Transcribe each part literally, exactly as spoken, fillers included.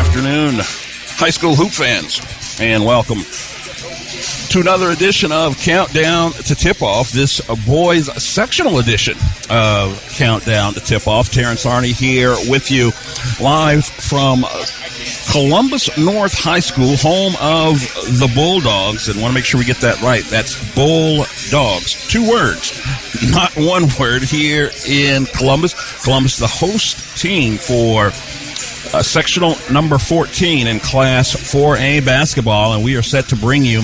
afternoon, high school hoop fans, and welcome to another edition of Countdown to Tip-Off, this boys sectional edition of Countdown to Tip-Off. Terrence Arney here with you live from Columbus North High School, home of the Bulldogs. And want to make sure we get that right. That's Bulldogs. Two words, not one word, here in Columbus. Columbus, the host team for Uh, sectional number fourteen in Class four A basketball, and we are set to bring you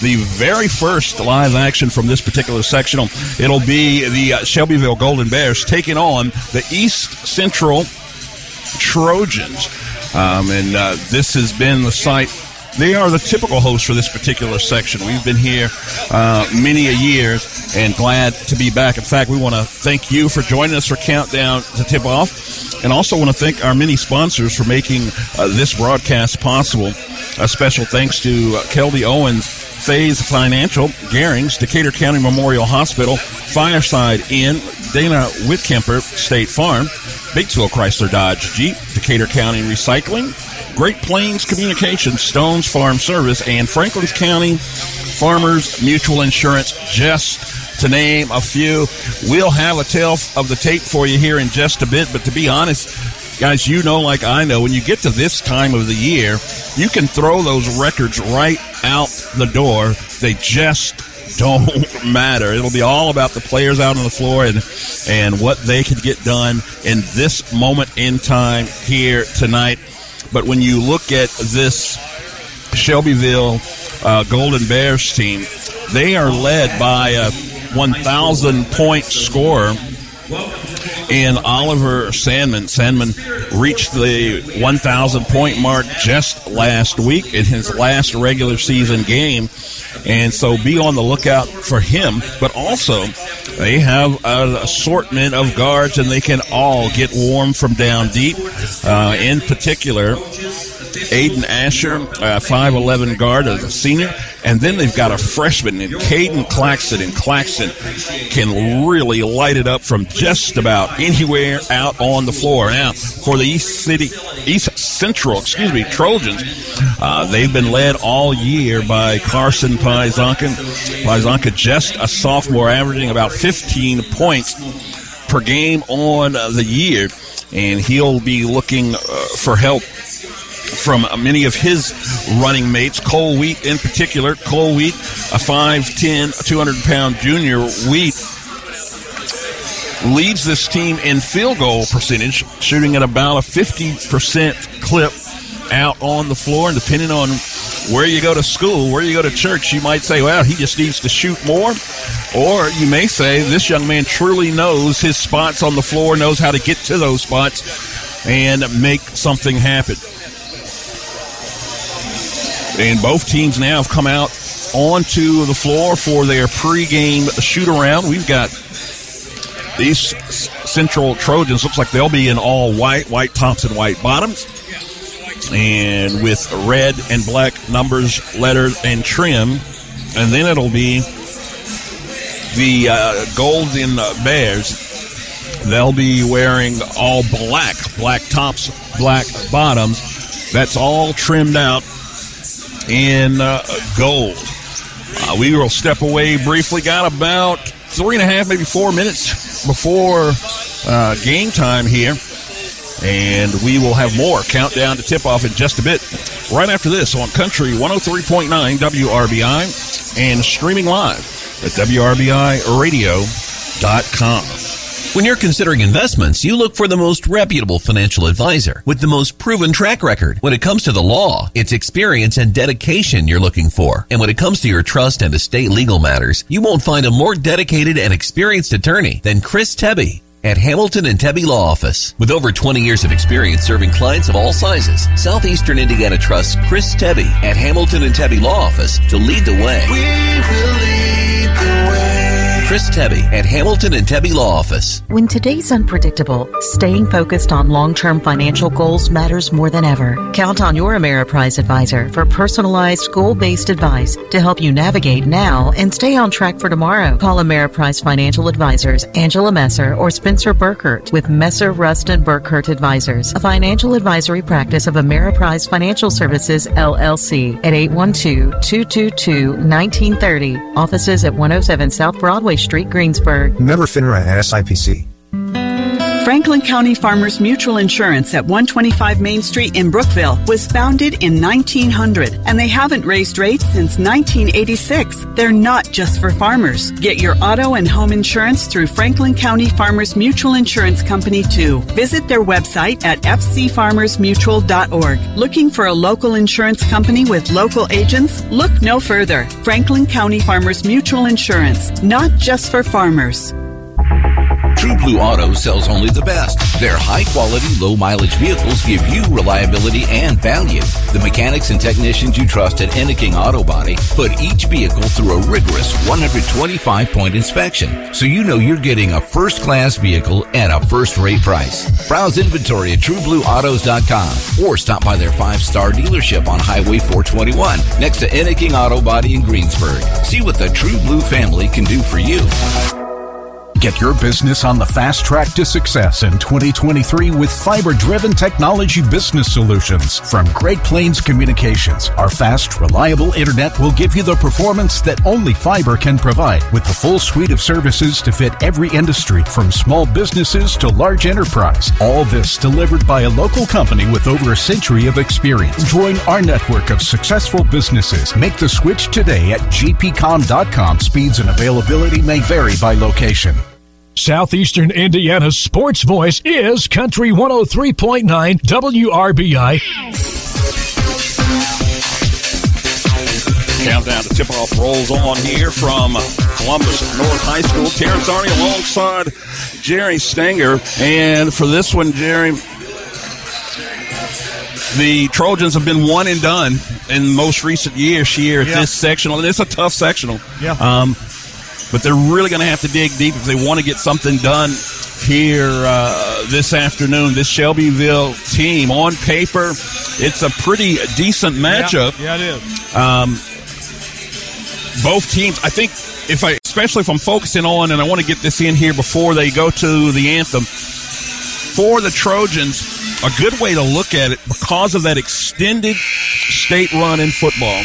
the very first live action from this particular sectional. It'll be the uh, Shelbyville Golden Bears taking on the East Central Trojans, um, and uh, this has been the site. They are the typical hosts for this particular section. We've been here uh, many a years and glad to be back. In fact, we want to thank you for joining us for Countdown to Tip-Off, and also want to thank our many sponsors for making uh, this broadcast possible. A special thanks to uh, Kelby Owens, Faze Financial, Gehrings, Decatur County Memorial Hospital, Fireside Inn, Dana Whitkemper, State Farm, Batesville Chrysler Dodge Jeep, Decatur County Recycling, Great Plains Communications, Stones Farm Service, and Franklin County Farmers Mutual Insurance, just to name a few. We'll have a tale of the tape for you here in just a bit, but to be honest, guys, you know like I know, when you get to this time of the year, you can throw those records right out the door. They just don't matter. It'll be all about the players out on the floor and and what they could get done in this moment in time here tonight. But when you look at this Shelbyville uh, Golden Bears team, they are led by a one thousand point scorer in Oliver Sandman. Sandman reached the one thousand point mark just last week in his last regular season game. And so be on the lookout for him. But also, they have an assortment of guards, and they can all get warm from down deep. Uh, in particular, Aiden Asher, uh, five eleven guard, as a senior. And then they've got a freshman named Caden Claxton. And Claxton can really light it up from just about anywhere out on the floor. Now, for the East City, East Central, excuse me, Trojans, uh, they've been led all year by Carson Pyzonka. Pyzonka, just a sophomore, averaging about fifteen points per game on the year. And he'll be looking uh, for help from many of his running mates, Cole Wheat in particular. Cole Wheat, a five ten, two hundred pound junior. Wheat leads this team in field goal percentage, shooting at about a fifty percent clip out on the floor. And depending on where you go to school, where you go to church, you might say, well, he just needs to shoot more. Or you may say, this young man truly knows his spots on the floor, knows how to get to those spots and make something happen. And both teams now have come out onto the floor for their pregame shoot-around. We've got these Central Trojans. Looks like they'll be in all white, white tops and white bottoms, and with red and black numbers, letters, and trim. And then it'll be the uh, Golden Bears. They'll be wearing all black, black tops, black bottoms. That's all trimmed out in uh, gold. Uh, we will step away briefly. Got about three and a half, maybe four minutes before uh, game time here. And we will have more Countdown to Tip-Off in just a bit, right after this on Country one oh three point nine W R B I and streaming live at W R B I radio dot com. When you're considering investments, you look for the most reputable financial advisor with the most proven track record. When it comes to the law, it's experience and dedication you're looking for. And when it comes to your trust and estate legal matters, you won't find a more dedicated and experienced attorney than Chris Tebby at Hamilton and Tebby Law Office. With over twenty years of experience serving clients of all sizes, Southeastern Indiana trusts Chris Tebby at Hamilton and Tebby Law Office to lead the way. We will lead the way. Chris Tebby at Hamilton and Tebby Law Office. When today's unpredictable, staying focused on long-term financial goals matters more than ever. Count on your Ameriprise advisor for personalized, goal-based advice to help you navigate now and stay on track for tomorrow. Call Ameriprise Financial Advisors, Angela Messer or Spencer Burkert with Messer, Rust, and Burkert Advisors, a financial advisory practice of Ameriprise Financial Services, L L C, at eight one two, two two two, one nine three zero. Offices at one oh seven South Broadway Street, Greensburg. Member FINRA and S I P C. Franklin County Farmers Mutual Insurance at one twenty-five Main Street in Brookville was founded in nineteen hundred, and they haven't raised rates since nineteen eighty-six. They're not just for farmers. Get your auto and home insurance through Franklin County Farmers Mutual Insurance Company, too. Visit their website at f c farmers mutual dot org. Looking for a local insurance company with local agents? Look no further. Franklin County Farmers Mutual Insurance, not just for farmers. True Blue Auto sells only the best. Their high-quality, low-mileage vehicles give you reliability and value. The mechanics and technicians you trust at Enneking Auto Body put each vehicle through a rigorous one twenty-five point inspection, so you know you're getting a first-class vehicle at a first-rate price. Browse inventory at true blue autos dot com or stop by their five-star dealership on Highway four twenty-one next to Enneking Auto Body in Greensburg. See what the True Blue family can do for you. Get your business on the fast track to success in twenty twenty-three with fiber-driven technology business solutions from Great Plains Communications. Our fast, reliable internet will give you the performance that only fiber can provide, with the full suite of services to fit every industry, from small businesses to large enterprise. All this delivered by a local company with over a century of experience. Join our network of successful businesses. Make the switch today at g p com dot com. Speeds and availability may vary by location. Southeastern Indiana's sports voice is Country one oh three point nine W R B I. Countdown to tip-off rolls on here from Columbus North High School. Terrence Arney alongside Jerry Stinger. And for this one, Jerry, the Trojans have been one and done in most recent years here at yeah. this sectional. And it's a tough sectional. Yeah. Um, But they're really going to have to dig deep if they want to get something done here uh, this afternoon. This Shelbyville team, on paper, it's a pretty decent matchup. Yeah, yeah it is. Um, both teams, I think, if I, especially if I'm focusing on, and I want to get this in here before they go to the anthem, for the Trojans, a good way to look at it, because of that extended state run in football,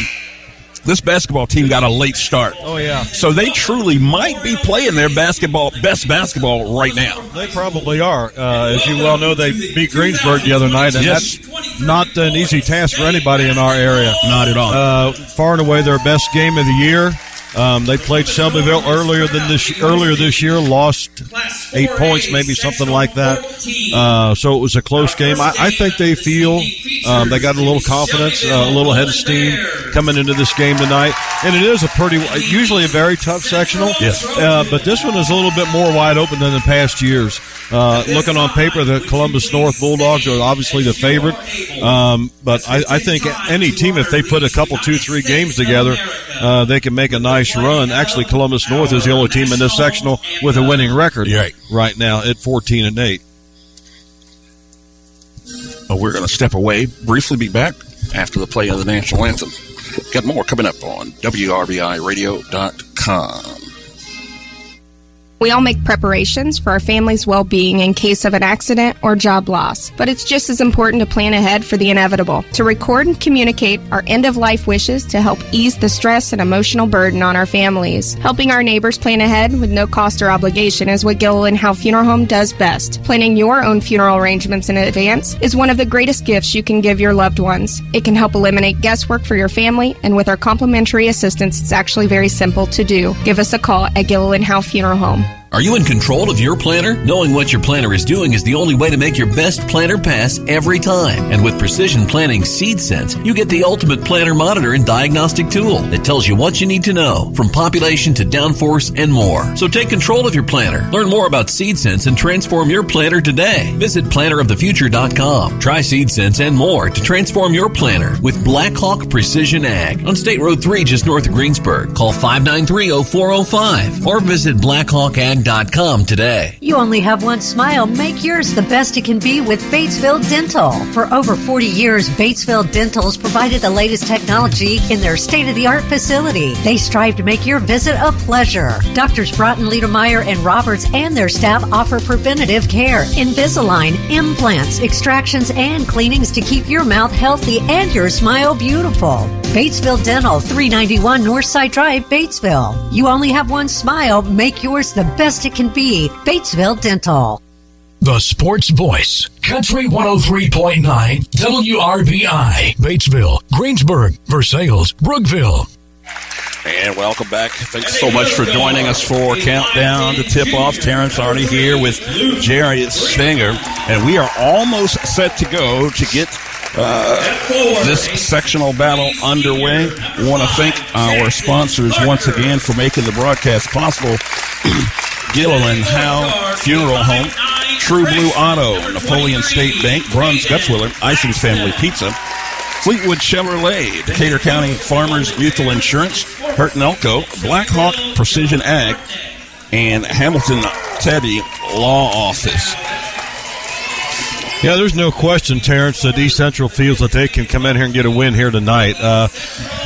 this basketball team got a late start. Oh, yeah. So they truly might be playing their basketball best basketball right now. They probably are. Uh, as you well know, they beat Greensburg the other night, and yes. that's not an easy task for anybody in our area. Not at all. Uh, far and away their best game of the year. Um, they played Shelbyville earlier than this earlier this year, lost eight points, maybe something like that. Uh, so it was a close game. I, I think they feel um, they got a little confidence, uh, a little head of steam coming into this game tonight. And it is a pretty, usually a very tough sectional. Yes. Uh, but this one is a little bit more wide open than the past years. Uh, looking on paper, the Columbus North Bulldogs are obviously the favorite. Um, but I, I think any team, if they put a couple, two, three games together, uh, they can make a nice run. Actually, Columbus North is the only team in this sectional with a winning record right, right now at fourteen and eight. Oh, we're going to step away, briefly be back after the play of the national anthem. Got more coming up on W R B I radio dot com. We all make preparations for our family's well-being in case of an accident or job loss, but it's just as important to plan ahead for the inevitable, to record and communicate our end-of-life wishes to help ease the stress and emotional burden on our families. Helping our neighbors plan ahead with no cost or obligation is what Gilliland Howe Funeral Home does best. Planning your own funeral arrangements in advance is one of the greatest gifts you can give your loved ones. It can help eliminate guesswork for your family, and with our complimentary assistance, it's actually very simple to do. Give us a call at Gilliland Howe Funeral Home. Are you in control of your planner? Knowing what your planner is doing is the only way to make your best planner pass every time. And with Precision Planning Seed Sense, you get the ultimate planner monitor and diagnostic tool that tells you what you need to know, from population to downforce and more. So take control of your planner. Learn more about Seed Sense and transform your planner today. Visit planner of the future dot com. Try Seed Sense and more to transform your planner with Blackhawk Precision Ag on State Road three just north of Greensburg. Call five nine three, oh four oh five or visit Blackhawk Ag dot com today. You only have one smile. Make yours the best it can be with Batesville Dental. For over forty years, Batesville Dental's provided the latest technology in their state-of-the-art facility. They strive to make your visit a pleasure. Doctors Broughton, Ledermeyer, and Roberts and their staff offer preventative care, Invisalign, implants, extractions, and cleanings to keep your mouth healthy and your smile beautiful. Batesville Dental, three ninety-one Northside Drive, Batesville. You only have one smile. Make yours the best it can be. Batesville Dental. The Sports Voice, Country one oh three point nine W R B I, Batesville, Greensburg, Versailles, Brookville. And welcome back. Thanks so much for joining us for Countdown to Tip-Off. Terrence Arney here with Jerry Stinger. And we are almost set to go to get Uh, this sectional battle underway. We want to thank our sponsors once again for making the broadcast possible. Gilliland Howe Funeral Home, True Blue Auto, Napoleon State Bank, Bruns Gutzwiller, Ising's Family Pizza, Fleetwood Chevrolet, Decatur County Farmers Mutual Insurance, Hurt and Elko, Blackhawk Precision Ag, and Hamilton Teddy Law Office. Yeah, there's no question, Terrence, that East Central feels that they can come in here and get a win here tonight. Uh,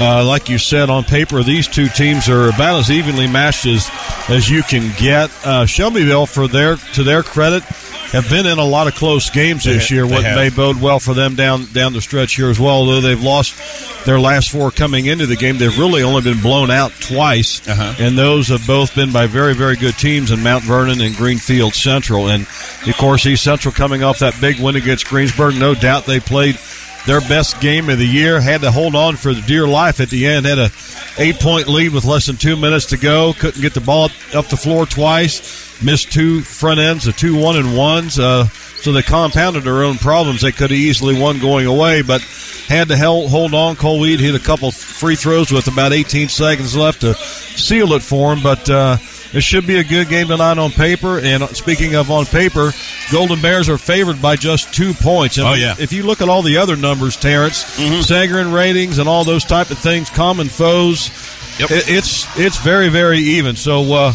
uh, like you said, on paper, these two teams are about as evenly matched as, as you can get. Uh, Shelbyville, for their to their credit, have been in a lot of close games this year, what may bode well for them down down the stretch here as well. Although they've lost their last four coming into the game, they've really only been blown out twice, uh-huh. and those have both been by very, very good teams in Mount Vernon and Greenfield Central. And, of course, East Central coming off that big win against Greensburg. No doubt they played their best game of the year, had to hold on for the dear life at the end, had a eight-point lead with less than two minutes to go, couldn't get the ball up the floor twice, missed two front ends, the two one-and-ones, uh, so they compounded their own problems. They could have easily won going away, but had to hold on. Cole Wheat hit a couple free throws with about eighteen seconds left to seal it for them, but uh, it should be a good game tonight on paper. And speaking of on paper, Golden Bears are favored by just two points. And oh, yeah. If you look at all the other numbers, Terrence, mm-hmm. Sagarin ratings and all those type of things, common foes, yep. it, it's it's very, very even. So uh,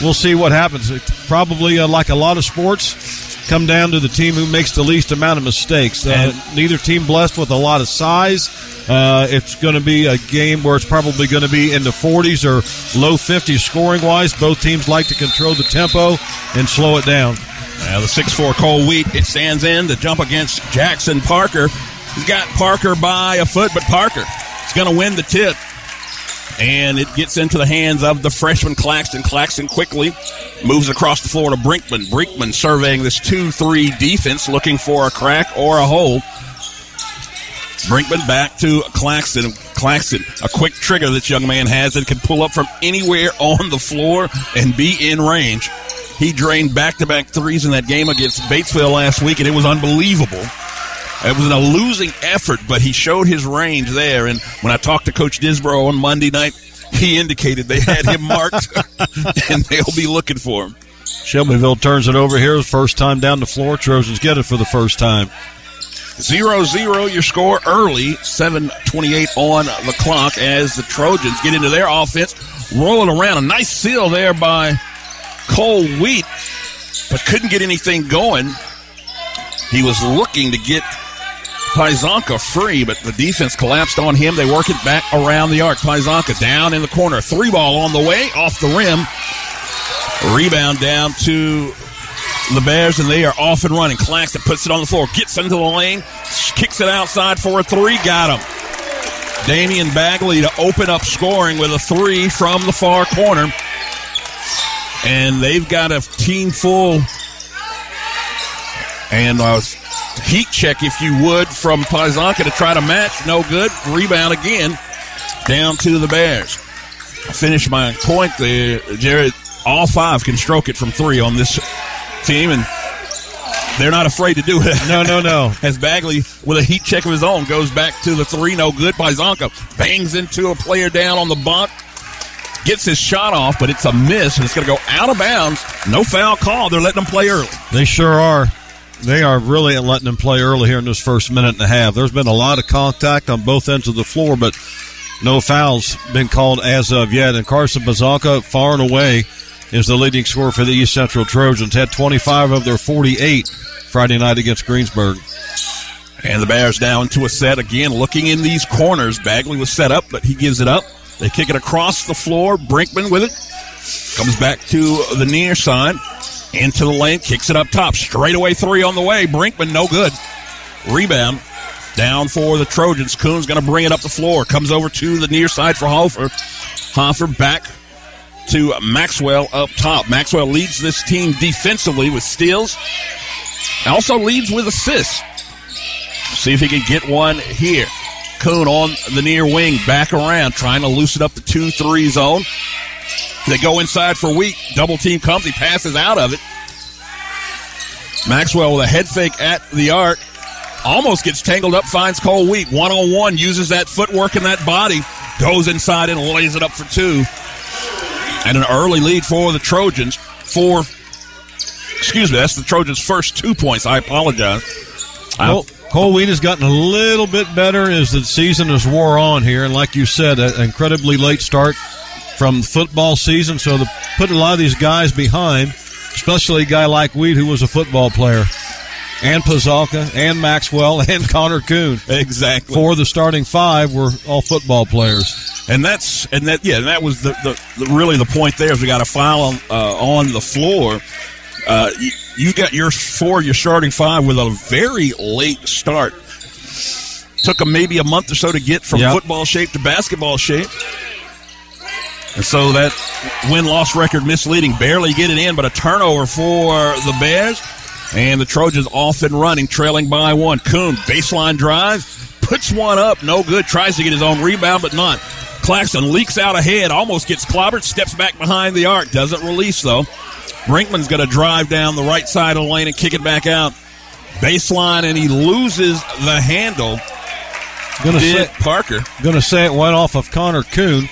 we'll see what happens. It probably, uh, like a lot of sports, come down to the team who makes the least amount of mistakes. Uh, neither team blessed with a lot of size. Uh, it's going to be a game where it's probably going to be in the forties or low fifties scoring-wise. Both teams like to control the tempo and slow it down. Now the six four Cole Wheat, it stands in to jump against Jackson Parker. He's got Parker by a foot, but Parker is going to win the tip. And it gets into the hands of the freshman Claxton. Claxton quickly moves across the floor to Brinkman. Brinkman surveying this two three defense, looking for a crack or a hole. Brinkman back to Claxton. Claxton, a quick trigger this young man has and can pull up from anywhere on the floor and be in range. He drained back-to-back threes in that game against Batesville last week, and it was unbelievable. It was a losing effort, but he showed his range there. And when I talked to Coach Disborough on Monday night, he indicated they had him marked, and they'll be looking for him. Shelbyville turns it over here. First time down the floor. Trojans get it for the first time. zero zero, your score early, seven twenty-eight on the clock as the Trojans get into their offense, rolling around. A nice seal there by Cole Wheat, but couldn't get anything going. He was looking to get Pyzonka free, but the defense collapsed on him. They work it back around the arc. Pyzonka down in the corner. Three ball on the way, off the rim. Rebound down to the Bears, and they are off and running. Claxton puts it on the floor, gets into the lane, kicks it outside for a three. Got him. Damian Bagley to open up scoring with a three from the far corner. And they've got a team full. And a heat check, if you would, from Pyzonka to try to match. No good. Rebound again down to the Bears. I finished my point there, Jared. All five can stroke it from three on this team, and they're not afraid to do it. No, no, no. As Bagley, with a heat check of his own, goes back to the three, no good. Pyzonka bangs into a player down on the bump, gets his shot off, but it's a miss, and it's going to go out of bounds. No foul call. They're letting them play early. They sure are. They are really letting them play early here in this first minute and a half. There's been a lot of contact on both ends of the floor, but no fouls been called as of yet. And Carson Pyzonka, far and away, is the leading scorer for the East Central Trojans. Had twenty-five of their forty-eight Friday night against Greensburg. And the Bears down to a set again, looking in these corners. Bagley was set up, but he gives it up. They kick it across the floor. Brinkman with it. Comes back to the near side. Into the lane. Kicks it up top. Straightaway three on the way. Brinkman, no good. Rebound. Down for the Trojans. Kuhn's going to bring it up the floor. Comes over to the near side for Hofer. Hofer back to Maxwell up top. Maxwell leads this team defensively with steals. Also leads with assists. See if he can get one here. Kuhn on the near wing, back around, trying to loosen up the two three zone. They go inside for Wheat. Double team comes. He passes out of it. Maxwell with a head fake at the arc. Almost gets tangled up, finds Cole Wheat. One-on-one, uses that footwork and that body. Goes inside and lays it up for two. And an early lead for the Trojans. Four, excuse me, that's the Trojans' first two points. I apologize. Well, Cole Wheat has gotten a little bit better as the season has wore on here. And like you said, an incredibly late start from football season. So they put a lot of these guys behind, especially a guy like Wheat who was a football player. And Pyzonka and Maxwell and Connor Kuhn. Exactly. For the starting five were all football players. And that's and that yeah, and that was the, the, the really the point there is we got a foul on uh, on the floor. Uh, you, you got your four, your starting five with a very late start. Took them maybe a month or so to get from yep. football shape to basketball shape. And so that win-loss record misleading. Barely get it in, but a turnover for the Bears. And the Trojans off and running, trailing by one. Kuhn, baseline drive, puts one up, no good. Tries to get his own rebound, but not. Claxton leaks out ahead, almost gets clobbered, steps back behind the arc, doesn't release, though. Brinkman's going to drive down the right side of the lane and kick it back out. Baseline, and he loses the handle. Gonna Did say, Parker. Going to say it went off of Connor Kuhn.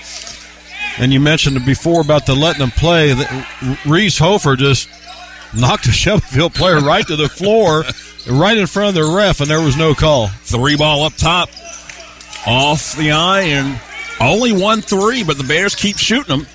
And you mentioned before about the letting him play. Reese Hofer just knocked a Shelbyville player right to the floor, right in front of the ref, and there was no call. Three ball up top, off the iron. Only one three, but the Bears keep shooting them.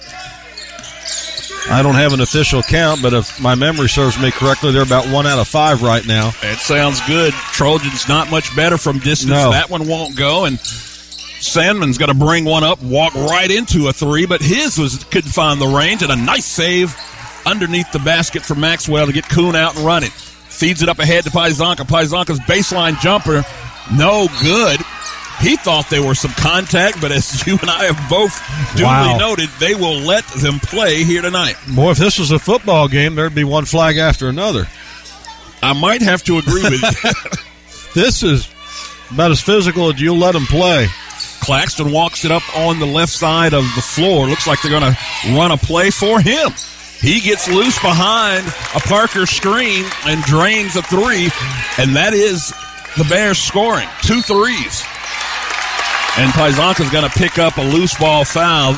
I don't have an official count, but if my memory serves me correctly, they're about one out of five right now. It sounds good. Trojans not much better from distance. No. That one won't go, and Sandman's going to bring one up, walk right into a three, but his was couldn't find the range, and a nice save underneath the basket for Maxwell to get Kuhn out and running. Feeds it up ahead to Pyzonka. Pyzonka's baseline jumper, no good. He thought there was some contact, but as you and I have both duly wow. noted, they will let them play here tonight. Boy, if this was a football game, there'd be one flag after another. I might have to agree with you. This is about as physical as you'll let them play. Claxton walks it up on the left side of the floor. Looks like they're going to run a play for him. He gets loose behind a Parker screen and drains a three, and that is the Bears scoring. Two threes. And Pyzonka's going to pick up a loose ball foul.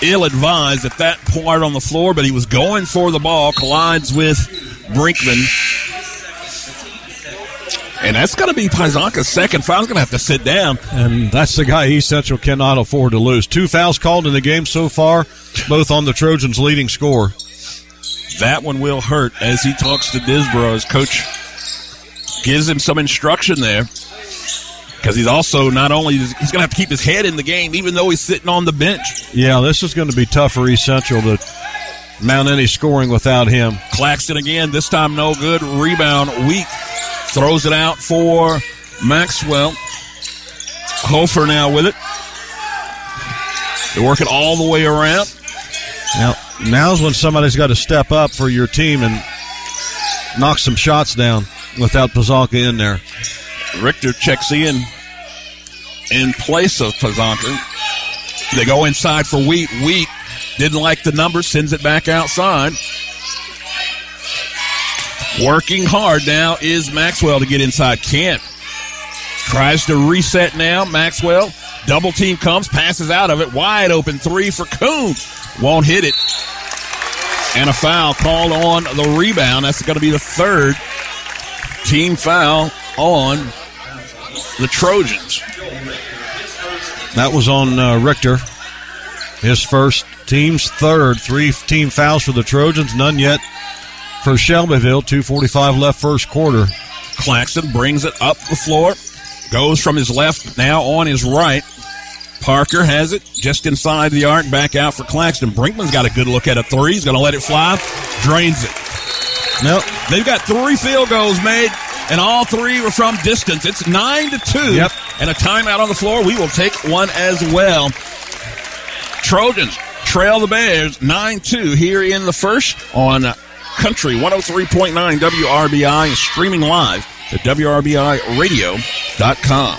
Ill-advised at that part on the floor, but he was going for the ball. Collides with Brinkman. And that's going to be Pyzonka's second foul. He's going to have to sit down. And that's the guy East Central cannot afford to lose. Two fouls called in the game so far, both on the Trojans' leading scorer. That one will hurt as he talks to Disborough. His coach gives him some instruction there because he's also not only – he's going to have to keep his head in the game even though he's sitting on the bench. Yeah, this is going to be tough for East Central to mount any scoring without him. Claxton again, this time no good. Rebound, Weak. Throws it out for Maxwell. Hofer now with it. They work it all the way around. Now, now's when somebody's got to step up for your team and knock some shots down without Pyzonka in there. Richter checks in in place of Pyzonka. They go inside for Wheat. Wheat Didn't like the number, sends it back outside. Working hard now is Maxwell to get inside. Can't. Tries to reset now. Maxwell, double team comes, passes out of it. Wide open three for Kuhn. Won't hit it. And a foul called on the rebound. That's going to be the third team foul on the Trojans. That was on uh, Richter. His first, team's third. Three team fouls for the Trojans. None yet for Shelbyville. two forty-five left first quarter. Claxton brings it up the floor. Goes from his left, now on his right. Parker has it just inside the arc, back out for Claxton. Brinkman's got a good look at a three. He's going to let it fly. Drains it. Nope. They've got three field goals made, and all three were from distance. It's nine to two. Yep. And a timeout on the floor. We will take one as well. Trojans trail the Bears nine two here in the first on Country one oh three point nine W R B I and streaming live at W R B I radio dot com.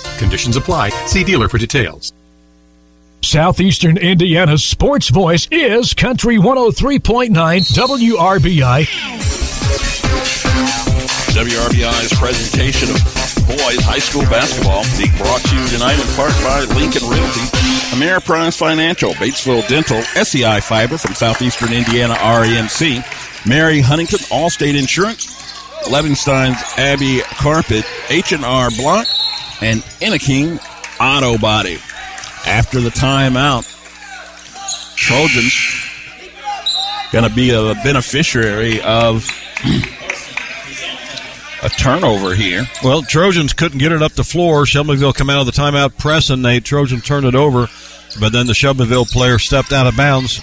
Conditions apply. See dealer for details. Southeastern Indiana's sports voice is Country one oh three point nine W R B I. W R B I's presentation of boys high school basketball being brought to you tonight in part by Lincoln Realty, Ameriprise Financial, Batesville Dental, S E I Fiber from Southeastern Indiana R E M C, Mary Huntington, Allstate Insurance, Levenstein's Abbey Carpet, H and R Block, and Enneking Auto Body. After the timeout, Trojans going to be a beneficiary of a turnover here. Well, Trojans couldn't get it up the floor. Shelbyville come out of the timeout pressing. They Trojans turned it over, but then the Shelbyville player stepped out of bounds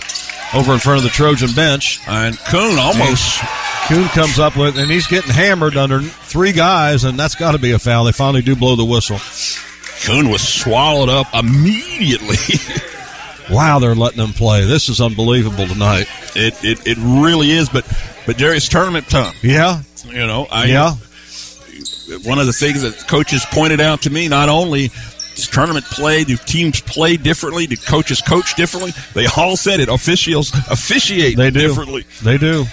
over in front of the Trojan bench. And Kuhn almost... And Kuhn comes up with, and he's getting hammered under three guys, and that's got to be a foul. They finally do blow the whistle. Kuhn was swallowed up immediately. Wow, they're letting him play. This is unbelievable tonight. It it, it really is, but but Jerry's tournament time. Yeah. You know, I yeah. One of the things that coaches pointed out to me, not only does tournament play, do teams play differently, do coaches coach differently, they all said it. Officials officiate they do. differently. They do.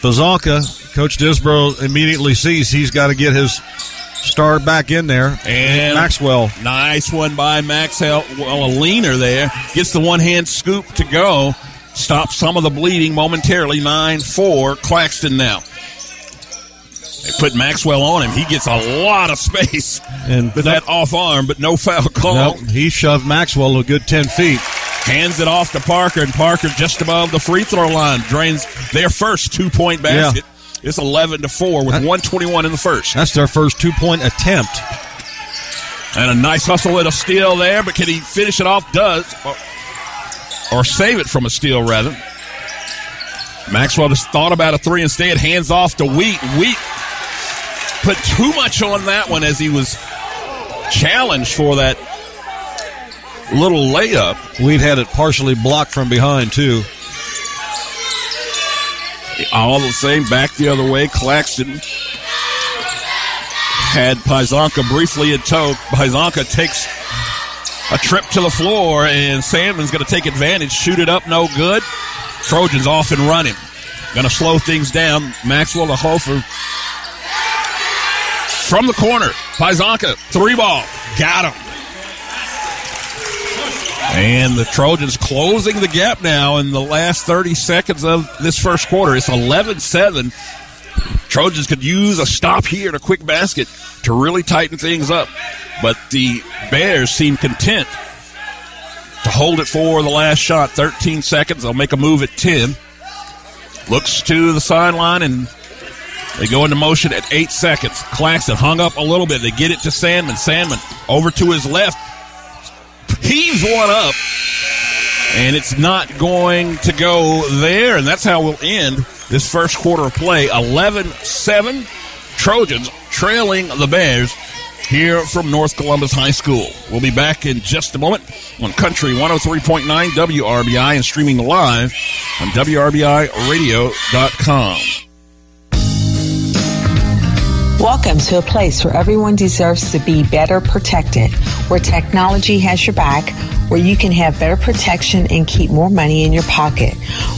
Pyzonka, Coach Disborough immediately sees he's got to get his star back in there. And Maxwell. Nice one by Maxwell. Well, a leaner there. Gets the one-hand scoop to go. Stops some of the bleeding momentarily. nine four, Claxton now. They put Maxwell on him. He gets a lot of space and with that, that off arm, but no foul call. Nope, he shoved Maxwell a good ten feet. Hands it off to Parker, and Parker just above the free throw line drains their first two-point basket. Yeah. It's eleven to four with one twenty-one in the first. That's their first two-point attempt. And a nice hustle at a steal there, but can he finish it off? Does. Or, or save it from a steal, rather. Maxwell just thought about a three instead. Hands off to Wheat. Wheat put too much on that one as he was challenged for that little layup. We'd had it partially blocked from behind, too. All the same, back the other way. Claxton had Pyzonka briefly in tow. Pyzonka takes a trip to the floor, and Sandman's going to take advantage. Shoot it up, no good. Trojans off and running. Going to slow things down. Maxwell to Hofer. From the corner, Pyzonka, three ball. Got him. And the Trojans closing the gap now in the last thirty seconds of this first quarter. It's eleven seven. Trojans could use a stop here and a quick basket to really tighten things up. But the Bears seem content to hold it for the last shot. thirteen seconds. They'll make a move at ten. Looks to the sideline, and they go into motion at eight seconds. Claxton hung up a little bit. They get it to Sandman. Sandman over to his left. Heaves one up, and it's not going to go there. And that's how we'll end this first quarter of play. eleven seven, Trojans trailing the Bears here from North Columbus High School. We'll be back in just a moment on Country one oh three point nine W R B I and streaming live on W R B I radio dot com. Welcome to a place where everyone deserves to be better protected, where technology has your back, where you can have better protection and keep more money in your pocket,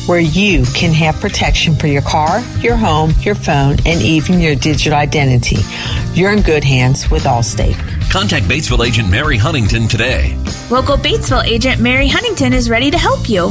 where you can have protection for your car, your home, your phone, and even your digital identity. You're in good hands with Allstate. Contact Batesville agent Mary Huntington today. Local Batesville agent Mary Huntington is ready to help you.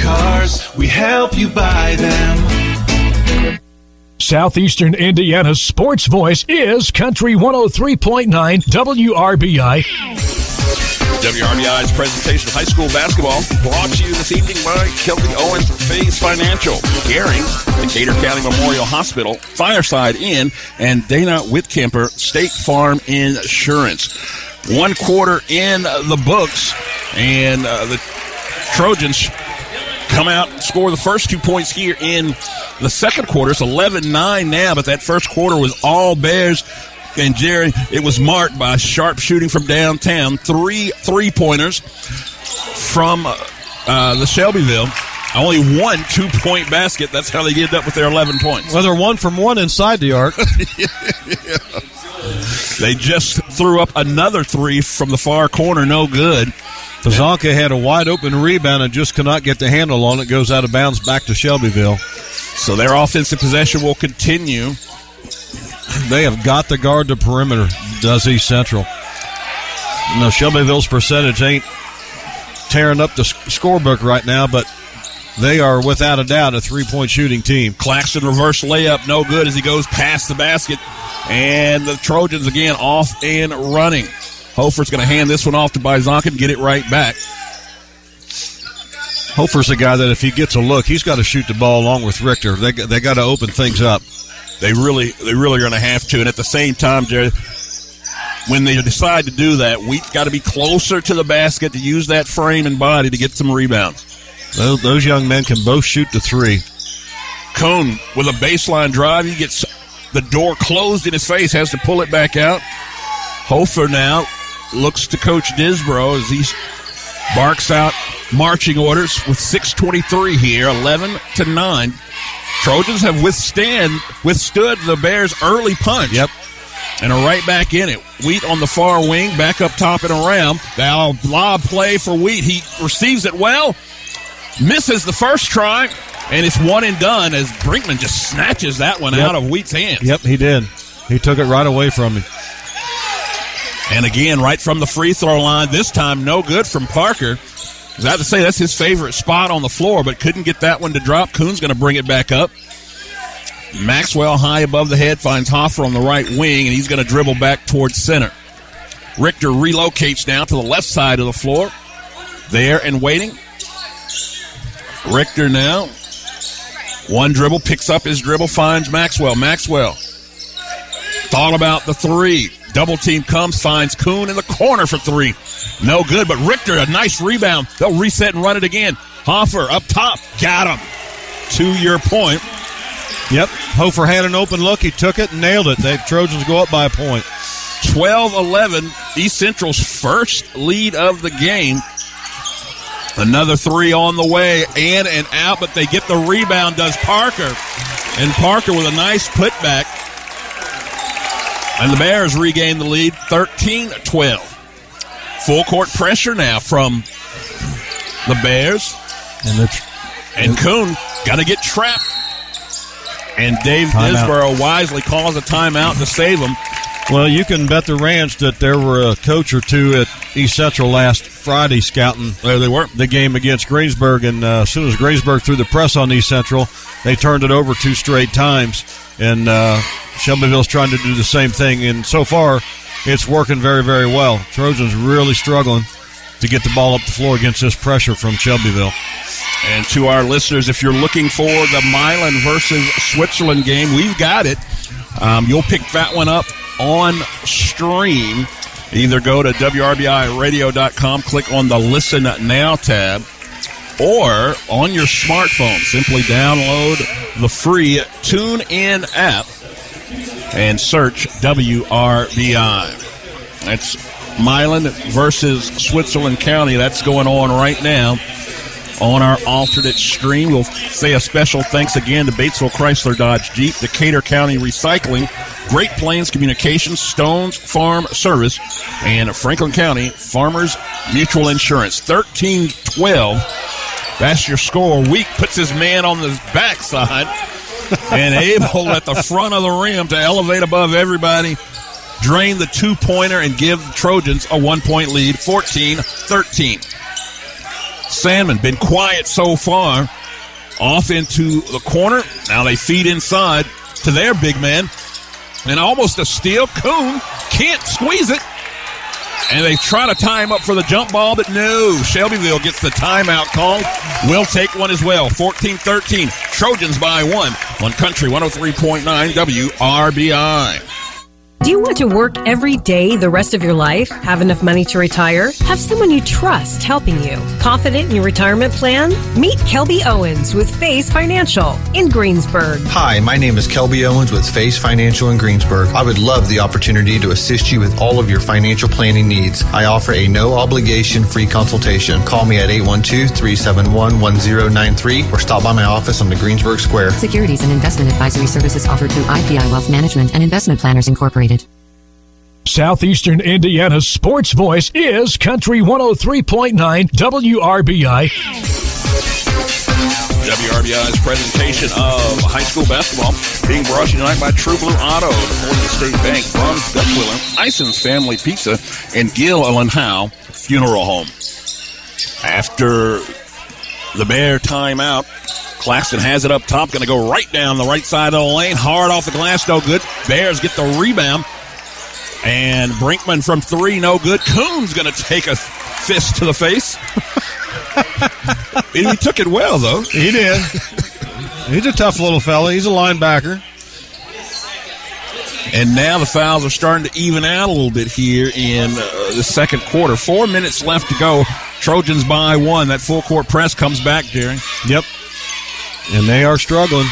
cars, we help you buy them. Southeastern Indiana's sports voice is Country one oh three point nine W R B I. W R B I's presentation of high school basketball brought to you this evening by Kelby Owens from Faze Financial, Caring, Decatur County Memorial Hospital, Fireside Inn, and Dana Whitkemper, State Farm Insurance. One quarter in the books, and uh, the Trojans come out and score the first two points here in the second quarter. It's eleven nine now, but that first quarter was all Bears. And, Jerry, it was marked by sharp shooting from downtown. Three three-pointers from uh, the Shelbyville. Only one two-point basket. That's how they ended up with their eleven points. Well, they're one from one inside the arc. Yeah. They just threw up another three from the far corner. No good. Pyzonka had a wide-open rebound and just could not get the handle on it. Goes out of bounds back to Shelbyville. So their offensive possession will continue. They have got to guard the perimeter, does East Central. Now, Shelbyville's percentage ain't tearing up the scorebook right now, but they are without a doubt a three-point shooting team. Claxton reverse layup, no good as he goes past the basket. And the Trojans again off and running. Hofer's going to hand this one off to Pyzonka and get it right back. Hofer's a guy that if he gets a look, he's got to shoot the ball along with Richter. They they got to open things up. They really they really are going to have to. And at the same time, Jerry, when they decide to do that, Wheat's got to be closer to the basket to use that frame and body to get some rebounds. Those, those young men can both shoot the three. Kuhn with a baseline drive. He gets the door closed in his face, has to pull it back out. Hofer now looks to Coach Disborough as he barks out marching orders with six twenty-three here, eleven to nine. Trojans have withstand, withstood the Bears' early punch. Yep. And are right back in it. Wheat on the far wing, back up top and around. Now lob play for Wheat. He receives it well, misses the first try, and it's one and done as Brinkman just snatches that one yep. out of Wheat's hands. Yep, he did. He took it right away from him. And again, right from the free throw line, this time no good from Parker. I have to say, that's his favorite spot on the floor, but couldn't get that one to drop. Kuhn's going to bring it back up. Maxwell high above the head finds Hofer on the right wing, and he's going to dribble back towards center. Richter relocates down to the left side of the floor. There and waiting. Richter now. One dribble, picks up his dribble, finds Maxwell. Maxwell thought about the three. Double team comes, finds Kuhn in the corner for three. No good, but Richter, a nice rebound. They'll reset and run it again. Hofer up top. Got him. To your point. Yep. Hofer had an open look. He took it and nailed it. The Trojans go up by a point. twelve eleven. East Central's first lead of the game. Another three on the way. In and out, but they get the rebound. Does Parker. And Parker with a nice putback. And the Bears regain the lead thirteen twelve. Full court pressure now from the Bears. And, the tr- and Kuhn got to get trapped. And Dave Disborough wisely calls a timeout to save him. Well, you can bet the ranch that there were a coach or two at East Central last Friday scouting there they were. the game against Greensburg, and uh, as soon as Greensburg threw the press on East Central, they turned it over two straight times, and uh, Shelbyville's trying to do the same thing, and so far it's working very, very well. Trojans really struggling to get the ball up the floor against this pressure from Shelbyville. And to our listeners, if you're looking for the Milan versus Switzerland game, we've got it. Um, you'll pick that one up on stream. Either go to W R B I radio dot com, click on the Listen Now tab, or on your smartphone, simply download the free TuneIn app and search W R B I. That's Milan versus Switzerland County. That's going on right now on our alternate stream. We'll say a special thanks again to Batesville Chrysler Dodge Jeep, Decatur County Recycling, Great Plains Communications, Stones Farm Service, and Franklin County Farmers Mutual Insurance. thirteen twelve, that's your score. Wheat puts his man on the backside and able at the front of the rim to elevate above everybody, drain the two-pointer, and give the Trojans a one-point lead, fourteen thirteen. Sandman been quiet so far. Off into the corner. Now they feed inside to their big man. And almost a steal. Kuhn can't squeeze it. And they try to tie him up for the jump ball, but no. Shelbyville gets the timeout call. Will take one as well. fourteen thirteen. Trojans by one on Country one oh three point nine W R B I. Do you want to work every day the rest of your life? Have enough money to retire? Have someone you trust helping you? Confident in your retirement plan? Meet Kelby Owens with Faze Financial in Greensburg. Hi, my name is Kelby Owens with Faze Financial in Greensburg. I would love the opportunity to assist you with all of your financial planning needs. I offer a no-obligation free consultation. Call me at eight one two, three seven one, one zero nine three or stop by my office on the Greensburg Square. Securities and investment advisory services offered through I P I Wealth Management and Investment Planners Incorporated. Southeastern Indiana's sports voice is Country one oh three point nine W R B I. W R B I's presentation of high school basketball being brought to you tonight by True Blue Auto, Napoleon State Bank, Bonds Duckwiller, Ison's Family Pizza, and Gil and Howe Funeral Home. After the Bear timeout, Claxton has it up top, going to go right down the right side of the lane, hard off the glass, no good. Bears get the rebound, and Brinkman from three, no good. Coon's going to take a fist to the face. He took it well, though. He did. He's a tough little fella. He's a linebacker. And now the fouls are starting to even out a little bit here in uh, the second quarter. Four minutes left to go. Trojans by one. That full-court press comes back, Jerry. Yep. And they are struggling.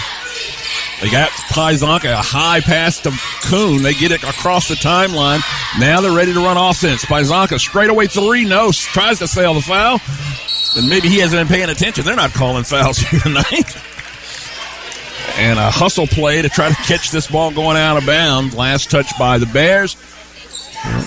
They got Pyzonka, a high pass to Kuhn. They get it across the timeline. Now they're ready to run offense. Pyzonka straight away three. No, tries to sail the foul. And maybe he hasn't been paying attention. They're not calling fouls here tonight. And a hustle play to try to catch this ball going out of bounds. Last touch by the Bears.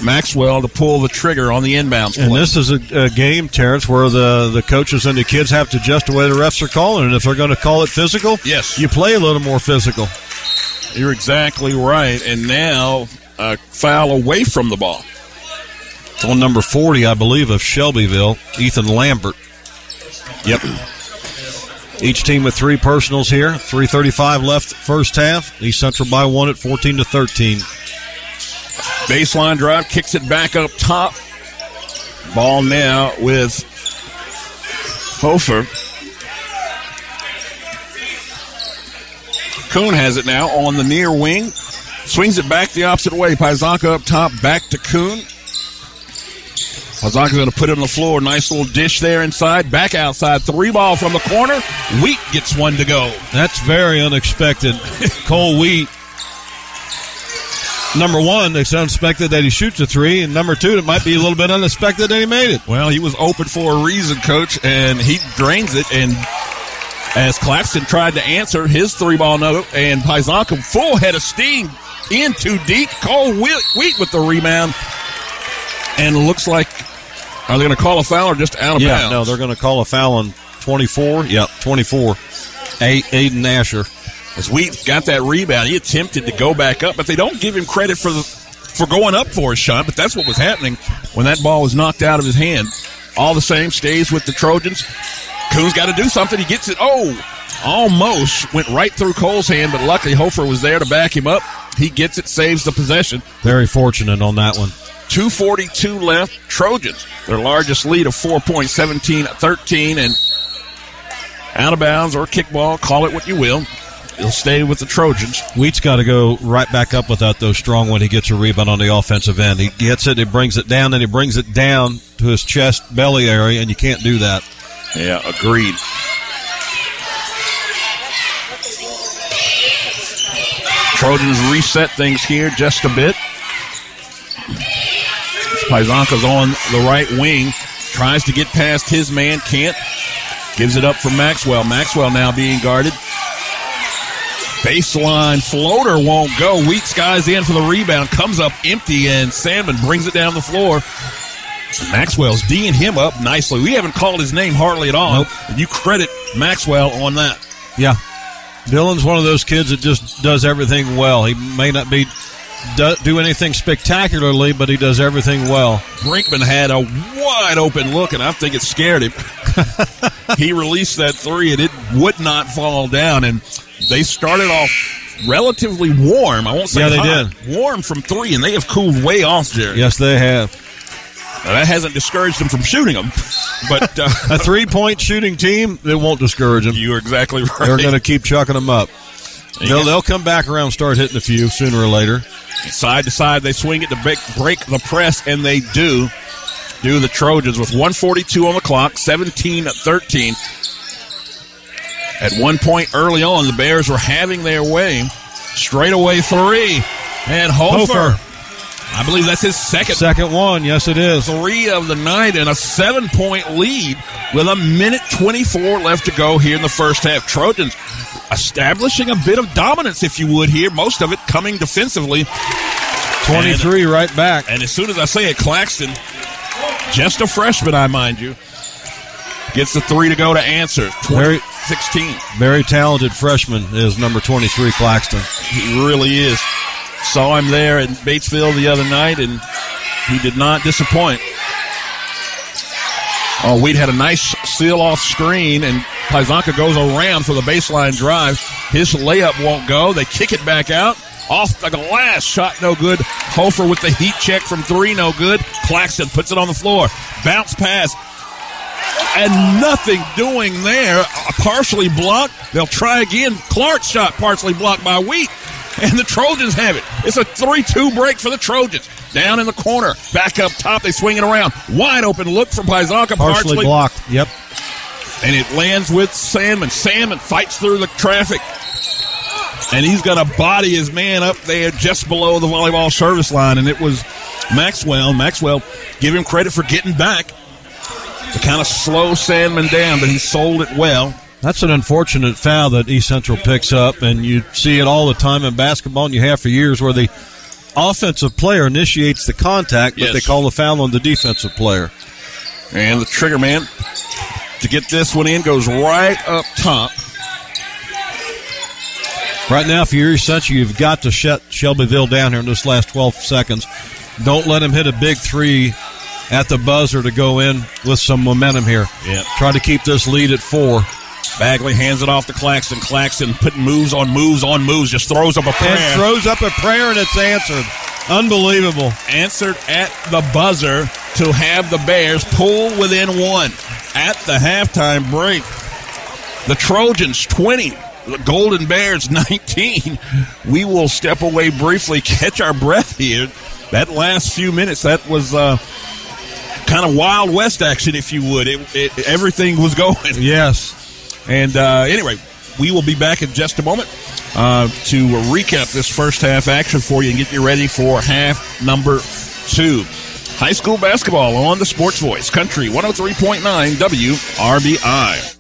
Maxwell to pull the trigger on the inbounds play. And this is a, a game, Terrence, where the, the coaches and the kids have to adjust the way the refs are calling. And if they're going to call it physical, yes, you play a little more physical. You're exactly right. And now a foul away from the ball. It's on number forty, I believe, of Shelbyville, Ethan Lambert. Yep. Each team with three personals here. three thirty-five left first half. East Central by one at fourteen to thirteen. Baseline drive, kicks it back up top. Ball now with Hofer. Kuhn has it now on the near wing. Swings it back the opposite way. Pyzonka up top, back to Kuhn. Pyzonka's going to put it on the floor. Nice little dish there inside. Back outside. Three ball from the corner. Wheat gets one to go. That's very unexpected. Cole Wheat. Number one, it's unexpected that he shoots a three, and number two, it might be a little bit unexpected that he made it. Well, he was open for a reason, Coach, and he drains it, and as Claxton tried to answer his three-ball note, and Pyzonka full head of steam in too deep. Cole Wheat with the rebound, and it looks like, are they going to call a foul or just out of yeah, bounds? Yeah, no, they're going to call a foul on twenty-four. Yep, twenty-four, a- Aiden Asher. As Wheat got that rebound, he attempted to go back up, but they don't give him credit for the for going up for a shot, but that's what was happening when that ball was knocked out of his hand. All the same, stays with the Trojans. Kuhn's got to do something. He gets it. Oh, almost went right through Cole's hand, but luckily Hofer was there to back him up. He gets it, saves the possession. Very fortunate on that one. two forty-two left. Trojans, their largest lead of four points, seventeen thirteen, and out of bounds or kickball, call it what you will. It'll stay with the Trojans. Wheat's got to go right back up without those strong when he gets a rebound on the offensive end. He gets it, he brings it down, and he brings it down to his chest, belly area, and you can't do that. Yeah, agreed. Trojans reset things here just a bit. Pyzonka's on the right wing, tries to get past his man, can't. Gives it up for Maxwell. Maxwell now being guarded. Baseline floater won't go. Wheat skies in for the rebound. Comes up empty, and Salmon brings it down the floor. Maxwell's D'ing him up nicely. We haven't called his name hardly at all. Nope. And you credit Maxwell on that. Yeah. Dylan's one of those kids that just does everything well. He may not be do anything spectacularly, but he does everything well. Brinkman had a wide open look, and I think it scared him. He released that three, and it would not fall down, and they started off relatively warm. I won't say yeah, they hot, did. Warm from three, and they have cooled way off there. Yes, they have. Now, that hasn't discouraged them from shooting them. But uh, a three-point shooting team, it won't discourage them. You're exactly right. They're going to keep chucking them up. Yeah. They'll, they'll come back around and start hitting a few sooner or later. Side to side, they swing it to break, break the press, and they do. Do the Trojans with one forty-two on the clock, seventeen thirteen. At one point early on, the Bears were having their way. Straightaway three. And Hofer. Hofer. I believe that's his second. Second one, yes it is. Three of the night and a seven-point lead with a minute twenty-four left to go here in the first half. Trojans establishing a bit of dominance, if you would, here. Most of it coming defensively. twenty-three and, right back. And as soon as I say it, Claxton, just a freshman, I mind you, gets the three to go to answer. twenty, very, sixteen. Very talented freshman is number twenty-three, Claxton. He really is. Saw him there in Batesville the other night, and he did not disappoint. Oh, Wheat had a nice seal-off screen, and Pyzonka goes around for the baseline drive. His layup won't go. They kick it back out. Off the glass, shot no good. Hofer with the heat check from three, no good. Claxton puts it on the floor. Bounce pass. And nothing doing there. Partially blocked. They'll try again. Clark's shot partially blocked by Wheat. And the Trojans have it. It's a three two break for the Trojans. Down in the corner. Back up top. They swing it around. Wide open look for Pyzonka. Partially, partially blocked. Yep. And it lands with Salmon. Salmon fights through the traffic. And he's going to body his man up there just below the volleyball service line. And it was Maxwell. Maxwell, give him credit for getting back to kind of slow Sandman down, but he sold it well. That's an unfortunate foul that East Central picks up, and you see it all the time in basketball, and you have for years where the offensive player initiates the contact, but yes, they call the foul on the defensive player. And the trigger man to get this one in goes right up top. Right now, if you're East Central, you've got to shut Shelbyville down here in this last twelve seconds. Don't let him hit a big three at the buzzer to go in with some momentum here. Yeah. Try to keep this lead at four. Bagley hands it off to Claxton. Claxton putting moves on moves on moves, just throws up a prayer. And throws up a prayer, and it's answered. Unbelievable. Answered at the buzzer to have the Bears pull within one at the halftime break. The Trojans twenty. The Golden Bears nineteen. We will step away briefly, catch our breath here. That last few minutes, that was uh, kind of Wild West action, if you would. It, it, everything was going. Yes. And uh, anyway, we will be back in just a moment uh, to recap this first half action for you and get you ready for half number two. High school basketball on the Sports Voice. Country one oh three point nine W R B I.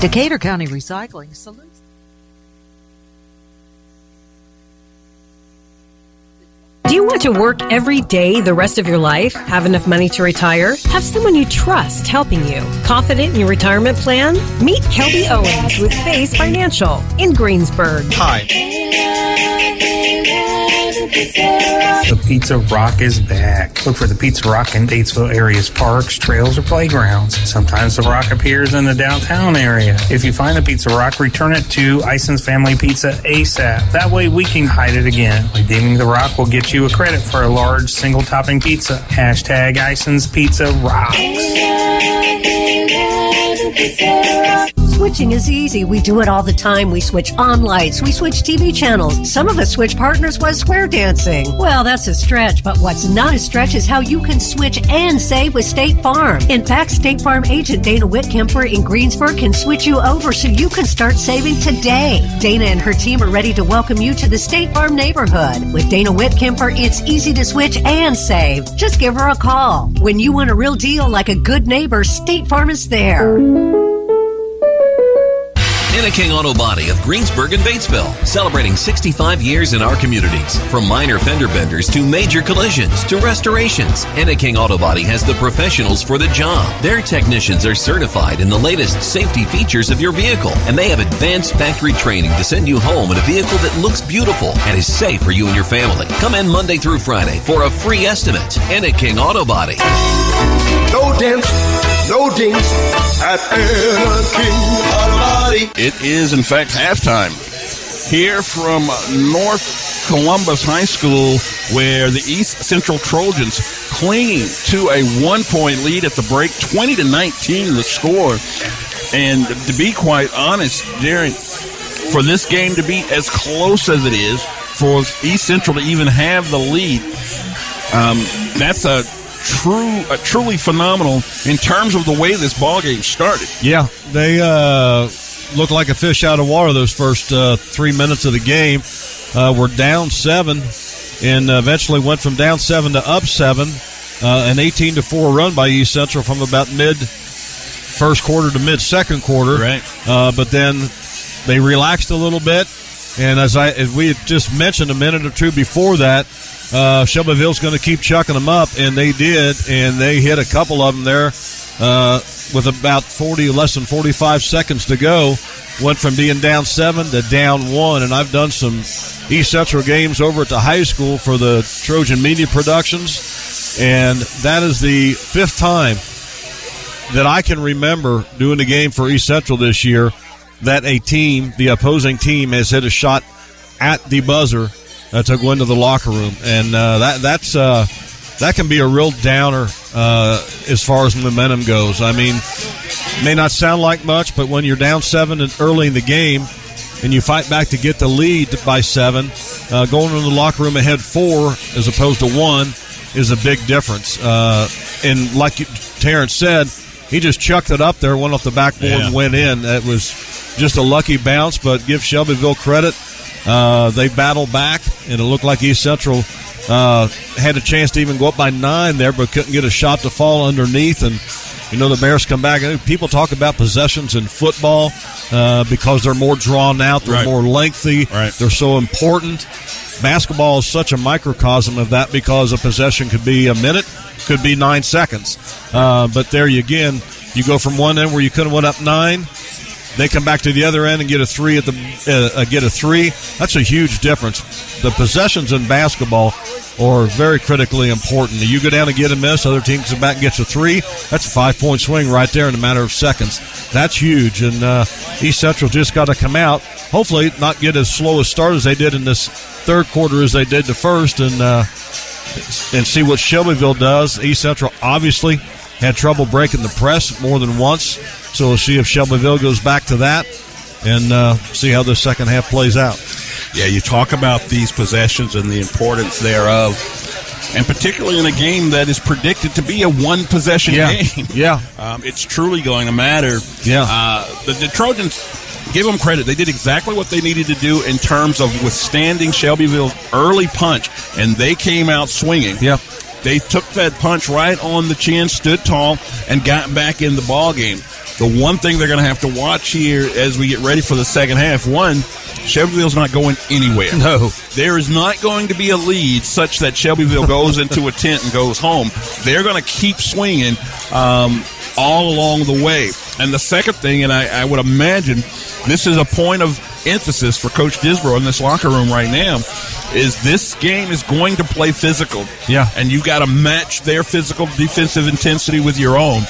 Decatur County Recycling salutes. Do you you want to work every day the rest of your life, have enough money to retire, have someone you trust helping you, confident in your retirement plan? Meet Kelby Owens with Faze Financial in Greensburg. Hi. The Pizza Rock is back. Look for the Pizza Rock in Batesville area's parks, trails, or playgrounds. Sometimes the rock appears in the downtown area. If you find the Pizza Rock, return it to Ison's Family Pizza ASAP. That way we can hide it again. Redeeming the rock will get you a credit for a large single-topping pizza. Hashtag Ison's Pizza Rocks. Switching is easy. We do it all the time. We switch on lights. We switch T V channels. Some of us switch partners while square dancing. Well, that's a stretch, but what's not a stretch is how you can switch and save with State Farm. In fact, State Farm agent Dana Whitkemper in Greensburg can switch you over so you can start saving today. Dana and her team are ready to welcome you to the State Farm neighborhood. With Dana Whitkemper, it's easy to switch and save. Just give her a call. When you want a real deal like a good neighbor, State Farm is there. Enneking Auto Body of Greensburg and Batesville, celebrating sixty-five years in our communities. From minor fender benders to major collisions to restorations, Enneking Auto Body has the professionals for the job. Their technicians are certified in the latest safety features of your vehicle, and they have advanced factory training to send you home in a vehicle that looks beautiful and is safe for you and your family. Come in Monday through Friday for a free estimate. Enneking Auto Body. No dents. No dings at Enneking Auto Body. It is, in fact, halftime here from North Columbus High School, where the East Central Trojans clinging to a one-point lead at the break, twenty to nineteen the score. And to be quite honest, Darren, for this game to be as close as it is, for East Central to even have the lead, um, that's a True, uh, truly phenomenal in terms of the way this ballgame started. Yeah, they uh, looked like a fish out of water those first uh, three minutes of the game. Uh, we're down seven and eventually went from down seven to up seven. Uh, an eighteen to four run by East Central from about mid-first quarter to mid-second quarter. Right. Uh, but then they relaxed a little bit. And as I as we had just mentioned a minute or two before that, uh, Shelbyville's going to keep chucking them up, and they did, and they hit a couple of them there uh, with about forty, less than forty-five seconds to go. Went from being down seven to down one, and I've done some East Central games over at the high school for the Trojan Media Productions, and that is the fifth time that I can remember doing a game for East Central this year that a team, the opposing team, has hit a shot at the buzzer uh, to go into the locker room. And uh, that that's uh, that can be a real downer uh, as far as momentum goes. I mean, it may not sound like much, but when you're down seven and early in the game and you fight back to get the lead by seven, uh, going into the locker room ahead four as opposed to one is a big difference. Uh, and like Terrence said, he just chucked it up there, went off the backboard yeah. and went in. It was just a lucky bounce, but give Shelbyville credit. Uh, they battled back, and it looked like East Central uh, had a chance to even go up by nine there, but couldn't get a shot to fall underneath. And, you know, the Bears come back. People talk about possessions in football uh, because they're more drawn out, they're right. more lengthy, right. they're so important. Basketball is such a microcosm of that because a possession could be a minute, could be nine seconds. Uh, but there you again, you go from one end where you could have went up nine. They come back to the other end and get a three at the uh, get a three. That's a huge difference. The possessions in basketball are very critically important. You go down and get a miss, other team comes back and gets a three. That's a five-point swing right there in a matter of seconds. That's huge, and uh, East Central just got to come out. Hopefully, not get as slow a start as they did in this third quarter as they did the first, and uh, and see what Shelbyville does. East Central obviously had trouble breaking the press more than once. So we'll see if Shelbyville goes back to that and uh, see how the second half plays out. Yeah, you talk about these possessions and the importance thereof, and particularly in a game that is predicted to be a one-possession yeah. game. Yeah, um, it's truly going to matter. Yeah, uh, the, the Trojans, give them credit. They did exactly what they needed to do in terms of withstanding Shelbyville's early punch, and they came out swinging. Yeah. They took that punch right on the chin, stood tall, and got back in the ball game. The one thing they're going to have to watch here as we get ready for the second half, one, Shelbyville's not going anywhere. No. There is not going to be a lead such that Shelbyville goes into a tent and goes home. They're going to keep swinging um, all along the way. And the second thing, and I, I would imagine this is a point of emphasis for Coach Disborough in this locker room right now, is this game is going to play physical. Yeah. And you've got to match their physical defensive intensity with your own.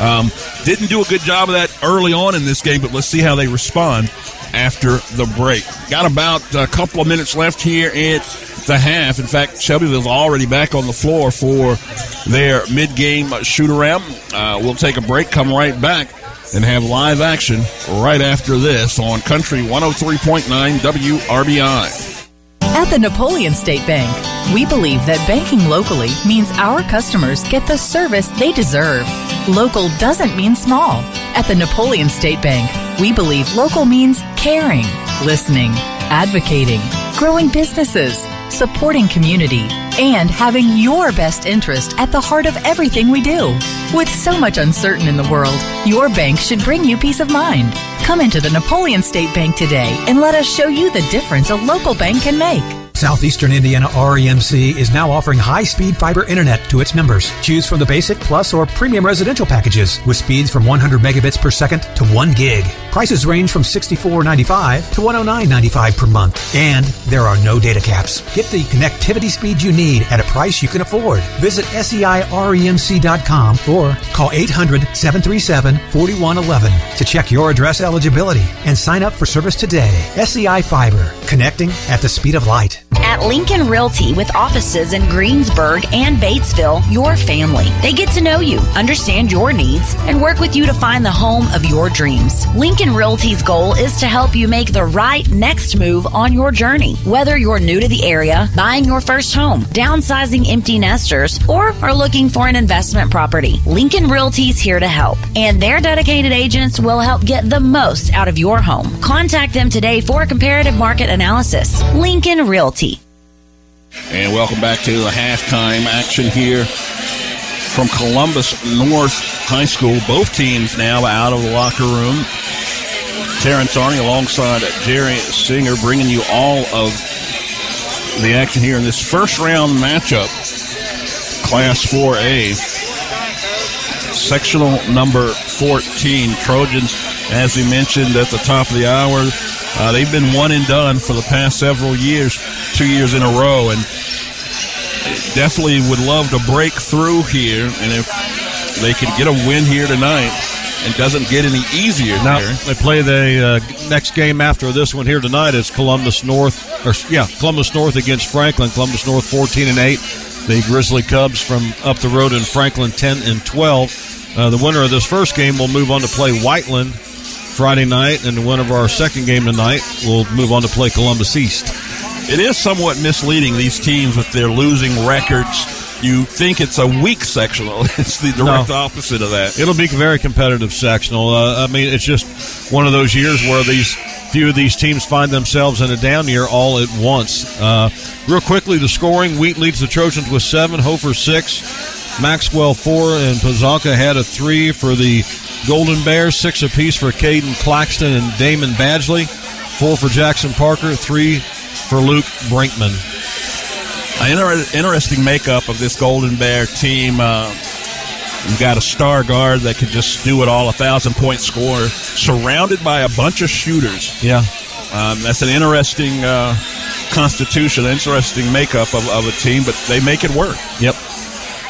Um, didn't do a good job of that early on in this game, but let's see how they respond after the break. Got about a couple of minutes left here at the half. In fact, Shelbyville's already back on the floor for their mid-game shoot-around. Uh, we'll take a break, come right back, and have live action right after this on Country one oh three point nine W R B I. At the Napoleon State Bank, we believe that banking locally means our customers get the service they deserve. Local doesn't mean small. At the Napoleon State Bank, we believe local means caring, listening, advocating, growing businesses, supporting community, and having your best interest at the heart of everything we do. With so much uncertain in the world, your bank should bring you peace of mind. Come into the Napoleon State Bank today and let us show you the difference a local bank can make. Southeastern Indiana R E M C is now offering high-speed fiber internet to its members. Choose from the basic, plus, or premium residential packages with speeds from one hundred megabits per second to one gig. Prices range from sixty-four dollars and ninety-five cents to one oh nine dollars and ninety-five cents per month. And there are no data caps. Get the connectivity speed you need at a price you can afford. Visit S E I R E M C dot com or call eight hundred, seven three seven, four one one one to check your address eligibility and sign up for service today. S E I Fiber, connecting at the speed of light. At Lincoln Realty, with offices in Greensburg and Batesville, your family. They get to know you, understand your needs, and work with you to find the home of your dreams. Lincoln Realty's goal is to help you make the right next move on your journey. Whether you're new to the area, buying your first home, downsizing empty nesters, or are looking for an investment property, Lincoln Realty's here to help. And their dedicated agents will help get the most out of your home. Contact them today for a comparative market analysis. Lincoln Realty. And welcome back to the halftime action here from Columbus North High School. Both teams now out of the locker room. Terrence Arney alongside Jerry Stinger bringing you all of the action here in this first round matchup. Class four A, sectional number fourteen. Trojans, as we mentioned at the top of the hour, Uh, they've been one and done for the past several years, two years in a row, and definitely would love to break through here. And if they could get a win here tonight, it doesn't get any easier now, here. They play the uh, next game after this one here tonight is Columbus North, or yeah, Columbus North against Franklin. Columbus North fourteen and eight. The Grizzly Cubs from up the road in Franklin ten and twelve. Uh, the winner of this first game will move on to play Whiteland Friday night, and the winner of our second game tonight will move on to play Columbus East. It is somewhat misleading, these teams with their losing records. You think it's a weak sectional. It's the direct no. opposite of that. It'll be a very competitive sectional. Uh, I mean, it's just one of those years where these few of these teams find themselves in a down year all at once. Uh, real quickly, the scoring. Wheat leads the Trojans with seven, Hofer six. Maxwell four, and Pyzonka had a three for the Golden Bears, six apiece for Caden Claxton and Damian Bagley, four for Jackson Parker, three for Luke Brinkman. An inter- interesting makeup of this Golden Bear team. Uh, you've got a star guard that could just do it all, a thousand-point scorer, surrounded by a bunch of shooters. Yeah. Um, that's an interesting uh, constitution, interesting makeup of, of a team, but they make it work. Yep.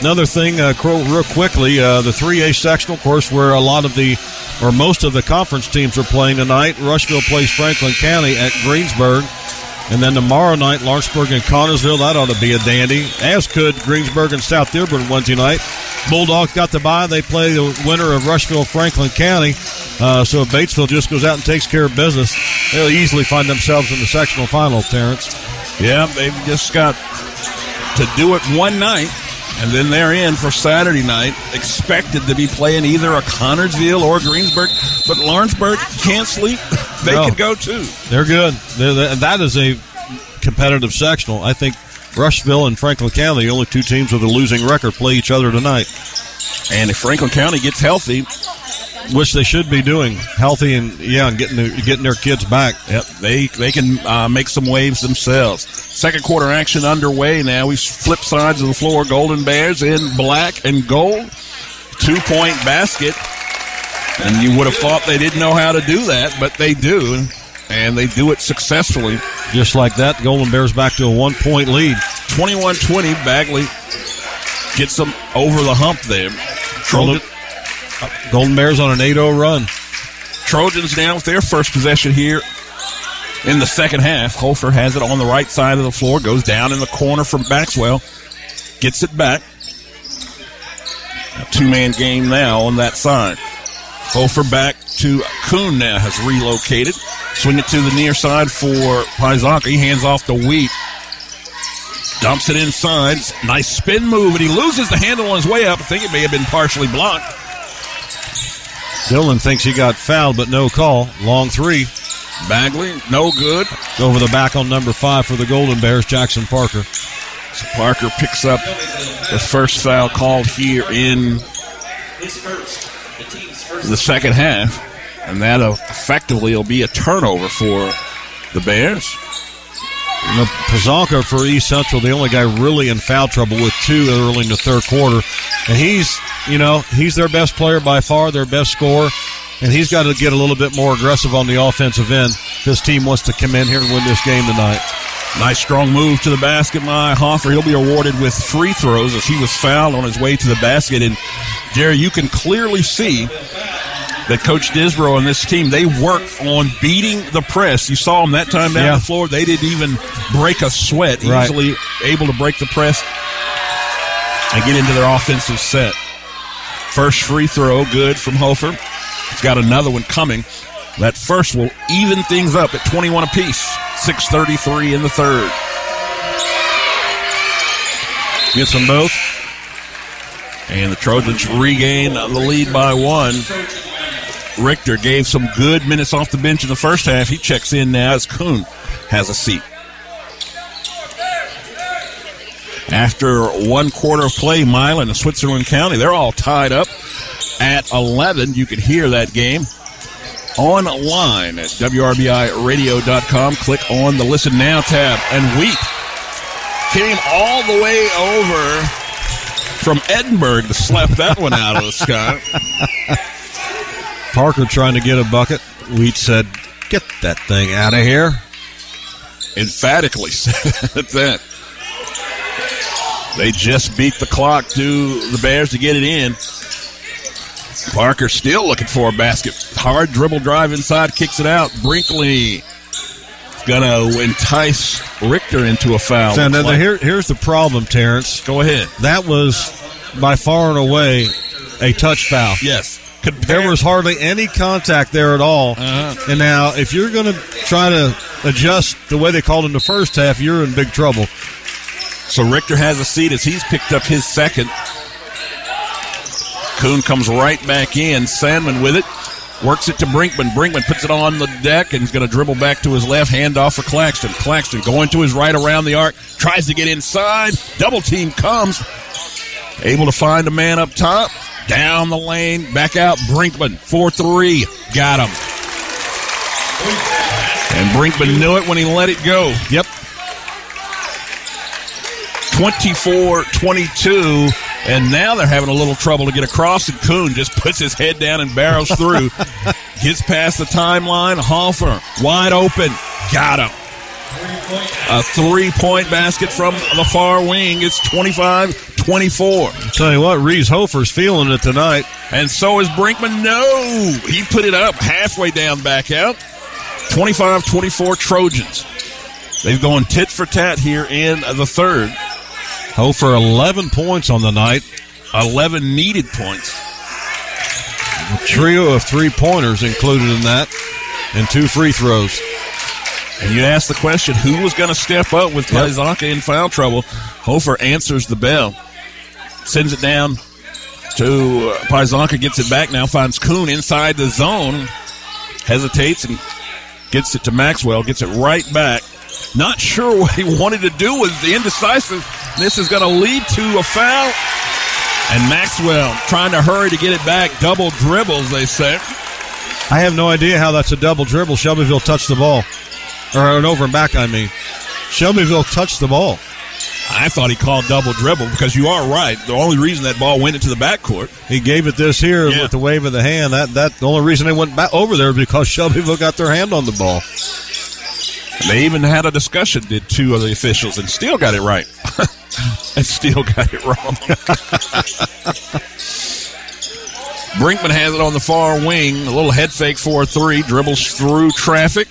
Another thing, uh, real quickly, uh, the three A sectional, of course, where a lot of the, or most of the conference teams are playing tonight. Rushville plays Franklin County at Greensburg. And then tomorrow night, Lawrenceburg and Connorsville, that ought to be a dandy. As could Greensburg and South Dearborn Wednesday night. Bulldogs got the bye. They play the winner of Rushville-Franklin County. Uh, so if Batesville just goes out and takes care of business, they'll easily find themselves in the sectional final, Terrence. Yeah, they've just got to do it one night. And then they're in for Saturday night, expected to be playing either a Connorsville or Greensburg. But Lawrenceburg can't sleep. They no, can go, too. They're good. They're, that is a competitive sectional. I think Rushville and Franklin County, the only two teams with a losing record, play each other tonight. And if Franklin County gets healthy, which they should be doing, healthy and yeah, and getting the, getting their kids back. Yep, they they can uh, make some waves themselves. Second quarter action underway now. We flip sides of the floor. Golden Bears in black and gold. Two-point basket. And you would have thought they didn't know how to do that, but they do, and they do it successfully. Just like that, Golden Bears back to a one-point lead. twenty-one twenty, Bagley gets them over the hump there. Golden, Golden Bears on an eight oh run. Trojans now with their first possession here in the second half. Hofer has it on the right side of the floor, goes down in the corner from Maxwell, gets it back. A two-man game now on that side. Hofer back to Kuhn now, has relocated. Swing it to the near side for Pyzonka. He hands off to Wheat. Dumps it inside. Nice spin move, and he loses the handle on his way up. I think it may have been partially blocked. Dylan thinks he got fouled, but no call. Long three. Bagley, no good. Over the back on number five for the Golden Bears, Jackson Parker. So Parker picks up the first foul called here in the second half, and that effectively will be a turnover for the Bears. And Pyzonka for East Central, the only guy really in foul trouble with two early in the third quarter. And he's, you know, he's their best player by far, their best scorer, and he's got to get a little bit more aggressive on the offensive end if this team wants to come in here and win this game tonight. Nice strong move to the basket by Hofer. He'll be awarded with free throws as he was fouled on his way to the basket. And, Jerry, you can clearly see that Coach Disborough and this team, they work on beating the press. You saw them that time down yeah. the floor. They didn't even break a sweat. Right. Easily able to break the press and get into their offensive set. First free throw, good from Hofer. He's got another one coming. That first will even things up at twenty-one apiece. six thirty-three in the third. Gets them both. And the Trojans regain the lead by one. Richter gave some good minutes off the bench in the first half. He checks in now as Kuhn has a seat. After one quarter of play, Milan and Switzerland County, they're all tied up at eleven. You can hear that game online at W R B I radio dot com. Click on the Listen Now tab. And Wheat came all the way over from Edinburgh to slap that one out of the sky. Parker trying to get a bucket. Wheat said, get that thing out of here. Emphatically said that. They just beat the clock to the Bears to get it in. Parker still looking for a basket. Hard dribble drive inside, kicks it out. Brinkley going to entice Richter into a foul. So now, now here, here's the problem, Terrence. Go ahead. That was by far and away a touch foul. Yes. Compare. There was hardly any contact there at all. Uh-huh. And now, if you're going to try to adjust the way they called in the first half, you're in big trouble. So Richter has a seat as he's picked up his second. Kuhn comes right back in. Sandman with it. Works it to Brinkman. Brinkman puts it on the deck and is going to dribble back to his left. Hand off for Claxton. Claxton going to his right around the arc. Tries to get inside. Double team comes. Able to find a man up top. Down the lane. Back out. Brinkman. four three. Got him. And Brinkman knew it when he let it go. Yep. twenty-four twenty-two, and now they're having a little trouble to get across, and Kuhn just puts his head down and barrels through. Gets past the timeline. Hofer, wide open. Got him. A three-point basket from the far wing. It's twenty-five twenty-four. I'll tell you what, Reese Hofer's feeling it tonight. And so is Brinkman. No! He put it up halfway down, back out. twenty-five twenty-four Trojans. They've gone tit for tat here in the third. Hofer eleven points on the night. eleven needed points. A trio of three-pointers included in that and two free throws. And you ask the question, who was going to step up with yep. Pyzonka in foul trouble? Hofer answers the bell. Sends it down to uh, Pyzonka, gets it back now, finds Kuhn inside the zone, hesitates and gets it to Maxwell, gets it right back. Not sure what he wanted to do with the indecisive. This is going to lead to a foul. And Maxwell trying to hurry to get it back. Double dribbles, they say. I have no idea how that's a double dribble. Shelbyville touched the ball. Or an over and back, I mean. Shelbyville touched the ball. I thought he called double dribble because you are right. The only reason that ball went into the backcourt. He gave it this here yeah. with the wave of the hand. That that the only reason they went back over there was because Shelbyville got their hand on the ball. And they even had a discussion, did two of the officials, and still got it right. And still got it wrong. Brinkman has it on the far wing. A little head fake for a three. Dribbles through traffic.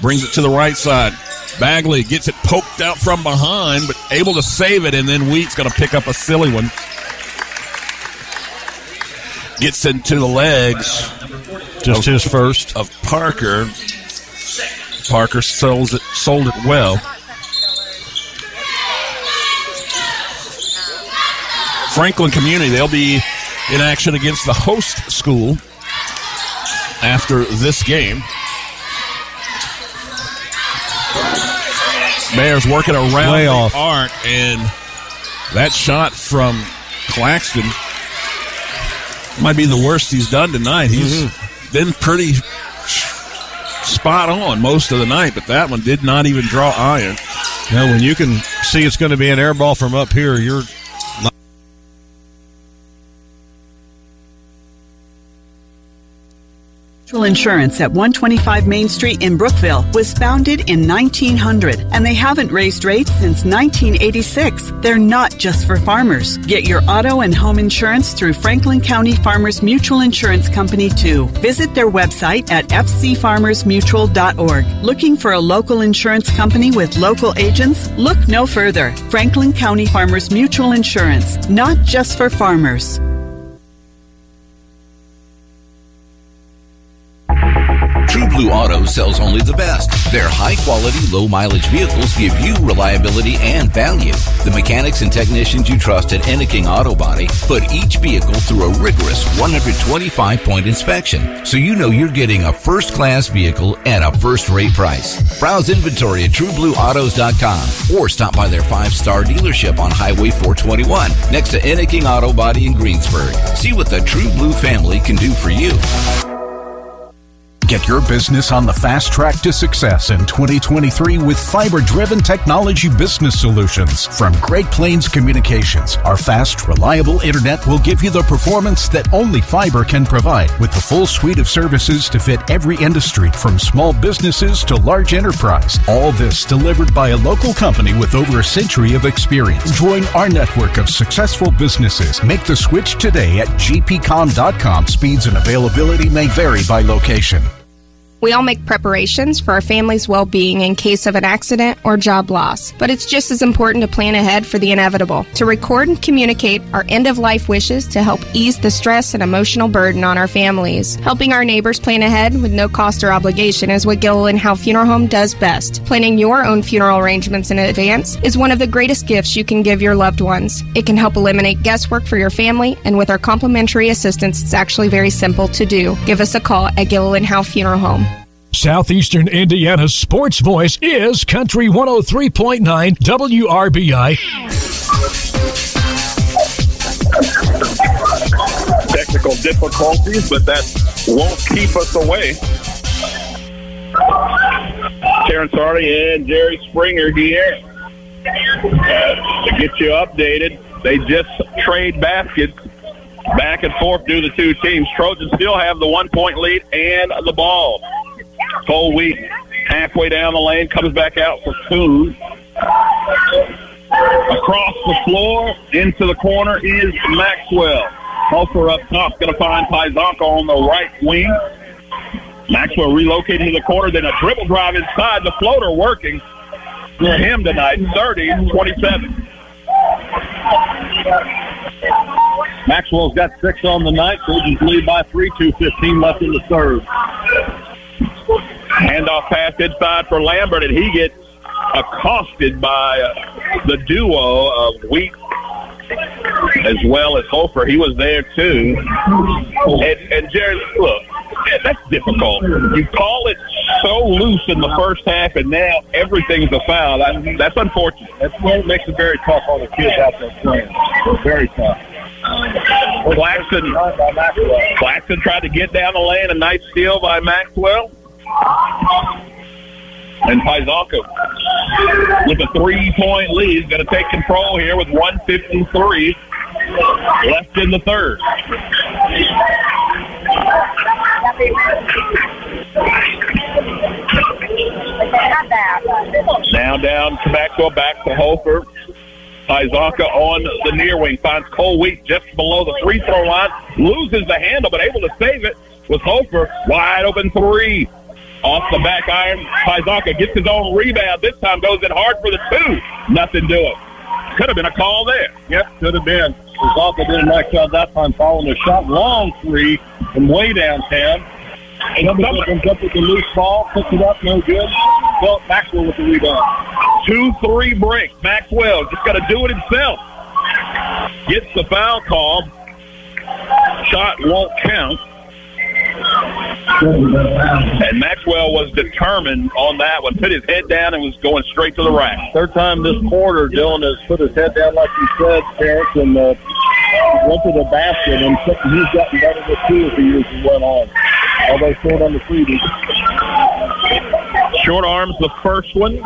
Brings it to the right side. Bagley gets it poked out from behind, but able to save it, and then Wheat's going to pick up a silly one. Gets into the legs. Just of, his first. Of Parker. Parker sold it, sold it well. Franklin Community, they'll be in action against the host school after this game. Bears working around Way the off. arc, and that shot from Claxton might be the worst he's done tonight. He's mm-hmm. been pretty spot on most of the night, but that one did not even draw iron. Now, when you can see it's going to be an air ball from up here, you're not. Insurance at one twenty-five Main Street in Brookville was founded in nineteen hundred, and they haven't raised rates since nineteen eighty-six. They're not just for farmers. Get your auto and home insurance through Franklin County Farmers Mutual Insurance Company, too. Visit their website at f c farmers mutual dot org. Looking for a local insurance company with local agents? Look no further. Franklin County Farmers Mutual Insurance, not just for farmers. Blue Auto sells only the best. Their high-quality, low-mileage vehicles give you reliability and value. The mechanics and technicians you trust at Enneking Auto Body put each vehicle through a rigorous one hundred twenty-five point inspection, so you know you're getting a first-class vehicle at a first-rate price. Browse inventory at true blue autos dot com or stop by their five-star dealership on Highway four twenty-one next to Enneking Auto Body in Greensburg. See what the True Blue family can do for you. Get your business on the fast track to success in twenty twenty-three with fiber-driven technology business solutions from Great Plains Communications. Our fast, reliable internet will give you the performance that only fiber can provide, with the full suite of services to fit every industry, from small businesses to large enterprise. All this delivered by a local company with over a century of experience. Join our network of successful businesses. Make the switch today at g p com dot com. Speeds and availability may vary by location. We all make preparations for our family's well-being in case of an accident or job loss, but it's just as important to plan ahead for the inevitable, to record and communicate our end-of-life wishes to help ease the stress and emotional burden on our families. Helping our neighbors plan ahead with no cost or obligation is what Gilliland Howe Funeral Home does best. Planning your own funeral arrangements in advance is one of the greatest gifts you can give your loved ones. It can help eliminate guesswork for your family, and with our complimentary assistance, it's actually very simple to do. Give us a call at Gilliland Howe Funeral Home. Southeastern Indiana's sports voice is Country one oh three point nine W R B I. Technical difficulties, but that won't keep us away. Terrence Arney and Jerry Stinger here uh, to get you updated. They just trade baskets back and forth due to the two teams. Trojans still have the one-point lead and the ball. Cole Wheat halfway down the lane, comes back out for Kuhn. Across the floor, into the corner is Maxwell. Hofer up top, going to find Pyzonka on the right wing. Maxwell relocated to the corner, then a dribble drive inside. The floater working for him tonight, thirty twenty-seven. Maxwell's got six on the night. Trojans lead by three, two fifteen left in the third. Handoff pass inside for Lambert, and he gets accosted by uh, the duo of Wheat as well as Hofer. He was there, too. And, and Jerry, look, man, that's difficult. You call it so loose in the first half, and now everything's a foul. I, that's unfortunate. That's what makes it very tough on the kids out there playing. Very tough. Claxton, Claxton tried to get down the lane. A nice steal by Maxwell. And Pyzonka with a three-point lead is going to take control here with one fifty-three left in the third. Now down to Maxwell, back to Hofer. Pyzonka on the near wing, finds Cole Wheat just below the free-throw line, loses the handle, but able to save it with Hofer. Wide open three. Off the back iron, Pyzonka gets his own rebound. This time goes in hard for the two. Nothing doing. Could have been a call there. Yep, could have been. Pyzonka did a nice job that time following the shot. Long three from way downtown. And somebody comes up with the loose ball, puts it up, no good. Well, Maxwell with the rebound. two three break. Maxwell just got to do it himself. Gets the foul call. Shot won't count. And Maxwell was determined on that one. Put his head down and was going straight to the rack. Third time this quarter, Dylan has put his head down like you said, Terrence, and uh, went to the basket. And he's gotten better with two as the years went on. Although short on the freebies. Short arms the first one.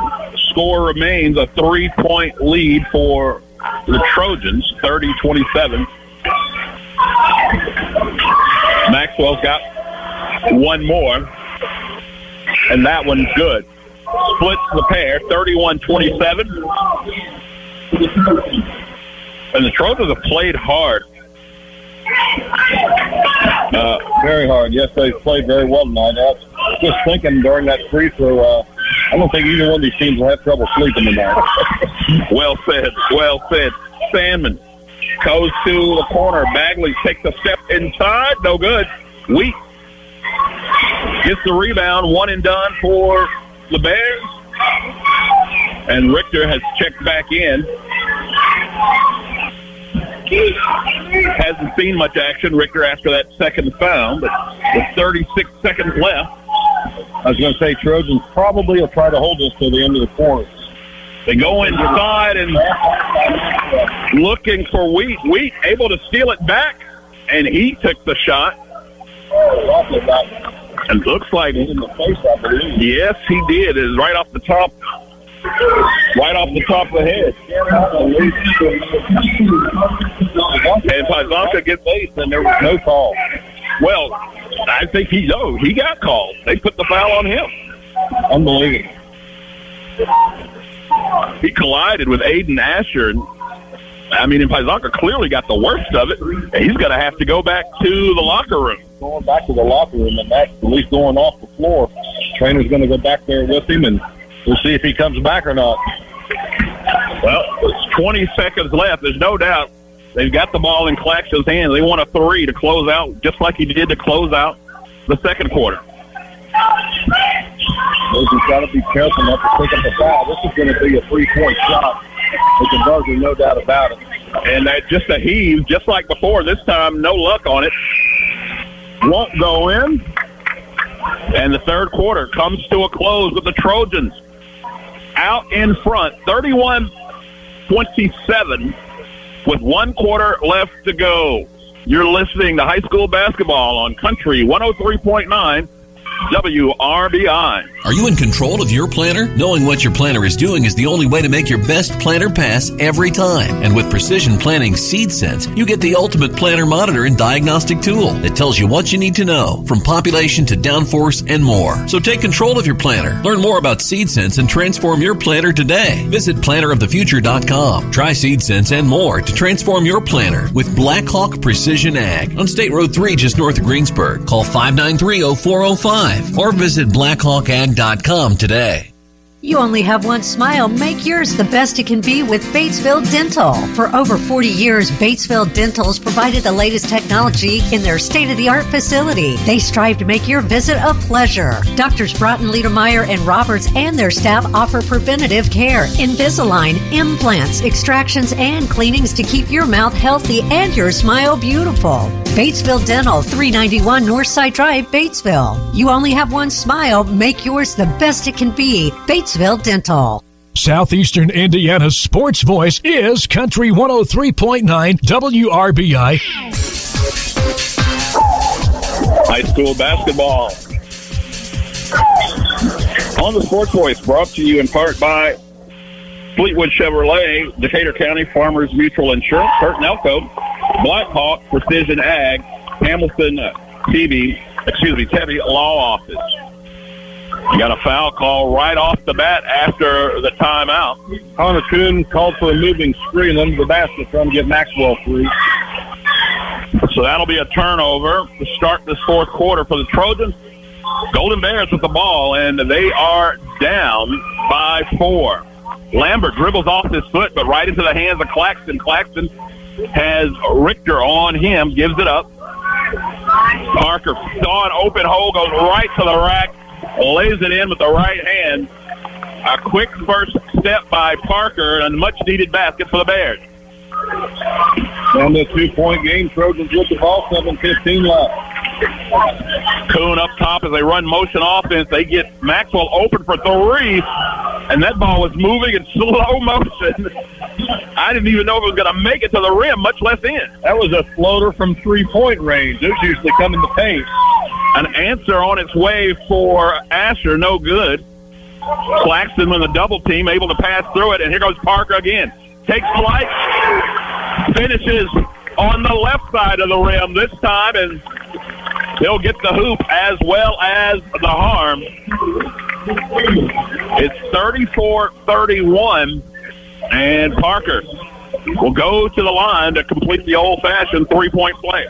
Score remains a three-point lead for the Trojans, thirty twenty-seven. Maxwell's got one more, and that one's good. Splits the pair, thirty-one twenty-seven. And the Trojans have played hard. Uh, very hard. Yes, they played very well tonight. I was just thinking during that free throw, uh, I don't think either one of these teams will have trouble sleeping tonight. Well said. Well said. Sandman goes to the corner. Bagley takes a step inside. No good. Wheat gets the rebound, one and done for the Bears. And Richter has checked back in. Hasn't seen much action, Richter, after that second foul, but with thirty-six seconds left. I was going to say Trojans probably will try to hold this till the end of the fourth. They go inside and looking for Wheat. Wheat able to steal it back, and he took the shot. And looks like, yes, he did. It was right off the top, right off the top of the head. And Pyzonka gets eight, and there was no call. Well, I think he no, he got called. They put the foul on him. Unbelievable. He collided with Aiden Asher. And, I mean, and Pyzonka clearly got the worst of it. And he's going to have to go back to the locker room. Going back to the locker room, and that's at least going off the floor. Trainer's going to go back there with him, and we'll see if he comes back or not. Well, it's twenty seconds left. There's no doubt they've got the ball in Claxton's hands. They want a three to close out, just like he did to close out the second quarter. Those have got to be careful not to pick up the foul. This is going to be a three-point shot. It's a buzzer, no doubt about it. And that just a heave, just like before. This time, no luck on it. Won't go in. And the third quarter comes to a close with the Trojans out in front, thirty-one twenty-seven, with one quarter left to go. You're listening to high school basketball on Country one oh three point nine. W R B I. Are you in control of your planner? Knowing what your planner is doing is the only way to make your best planner pass every time. And with Precision Planning Seed Sense, you get the ultimate planner monitor and diagnostic tool that tells you what you need to know, from population to downforce and more. So take control of your planner. Learn more about Seed Sense and transform your planner today. Visit planner of the future dot com. Try Seed Sense and more to transform your planner with Blackhawk Precision Ag on State Road three just north of Greensburg. Call five nine three oh four oh five. Or visit black hawk ag dot com today. You only have one smile. Make yours the best it can be with Batesville Dental. For over forty years, Batesville Dental's provided the latest technology in their state-of-the-art facility. They strive to make your visit a pleasure. Doctors Broughton, Ledermeyer, and Roberts and their staff offer preventative care, Invisalign, implants, extractions, and cleanings to keep your mouth healthy and your smile beautiful. Batesville Dental, three ninety-one Northside Drive, Batesville. You only have one smile. Make yours the best it can be. Batesville Dental. Southeastern Indiana's sports voice is Country one oh three point nine W R B I. High school basketball. On the Sports Voice, brought to you in part by Fleetwood Chevrolet, Decatur County Farmers Mutual Insurance, Hurt and Elko, Black Hawk, Precision Ag, Hamilton T V, excuse me, Tebby Law Office. You got a foul call right off the bat after the timeout. Connor Kuhn called for a moving screen under the basket, trying to get Maxwell free. So that'll be a turnover to start this fourth quarter for the Trojans. Golden Bears with the ball, and they are down by four. Lambert dribbles off his foot, but right into the hands of Claxton. Claxton has Richter on him, gives it up. Parker saw an open hole, goes right to the rack, lays it in with the right hand. A quick first step by Parker, and a much-needed basket for the Bears. On this two-point game, Trojans with the ball, seven fifteen left. Kuhn up top as they run motion offense. They get Maxwell open for three, and that ball was moving in slow motion. I didn't even know if it was going to make it to the rim, much less in. That was a floater from three-point range. Those usually come in the paint. An answer on its way for Asher, no good. Claxton with a double team, able to pass through it, and here goes Parker again. Takes flight, finishes on the left side of the rim this time, and they'll get the hoop as well as the harm. It's thirty-four thirty-one, and Parker will go to the line to complete the old-fashioned three-point play.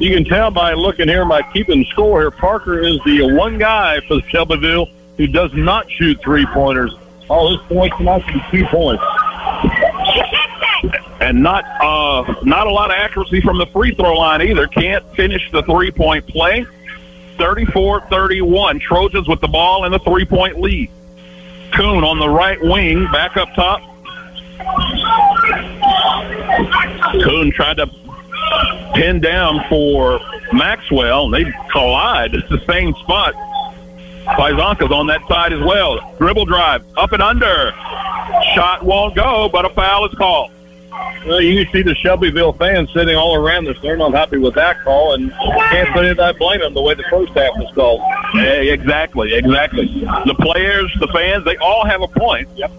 You can tell by looking here, by keeping score here, Parker is the one guy for Shelbyville who does not shoot three-pointers. All his points tonight should be two points. And not uh, not a lot of accuracy from the free throw line either. Can't finish the three-point play. thirty-four thirty-one. Trojans with the ball and the three-point lead. Kuhn on the right wing, back up top. Kuhn tried to pin down for Maxwell. They collide. It's the same spot. Pyzonka's on that side as well. Dribble drive, up and under. Shot won't go, but a foul is called. Well, you can see the Shelbyville fans sitting all around us. They're not happy with that call, and can't put it, I blame them the way the first half was called. Hey, exactly, exactly. The players, the fans, they all have a point. Yep.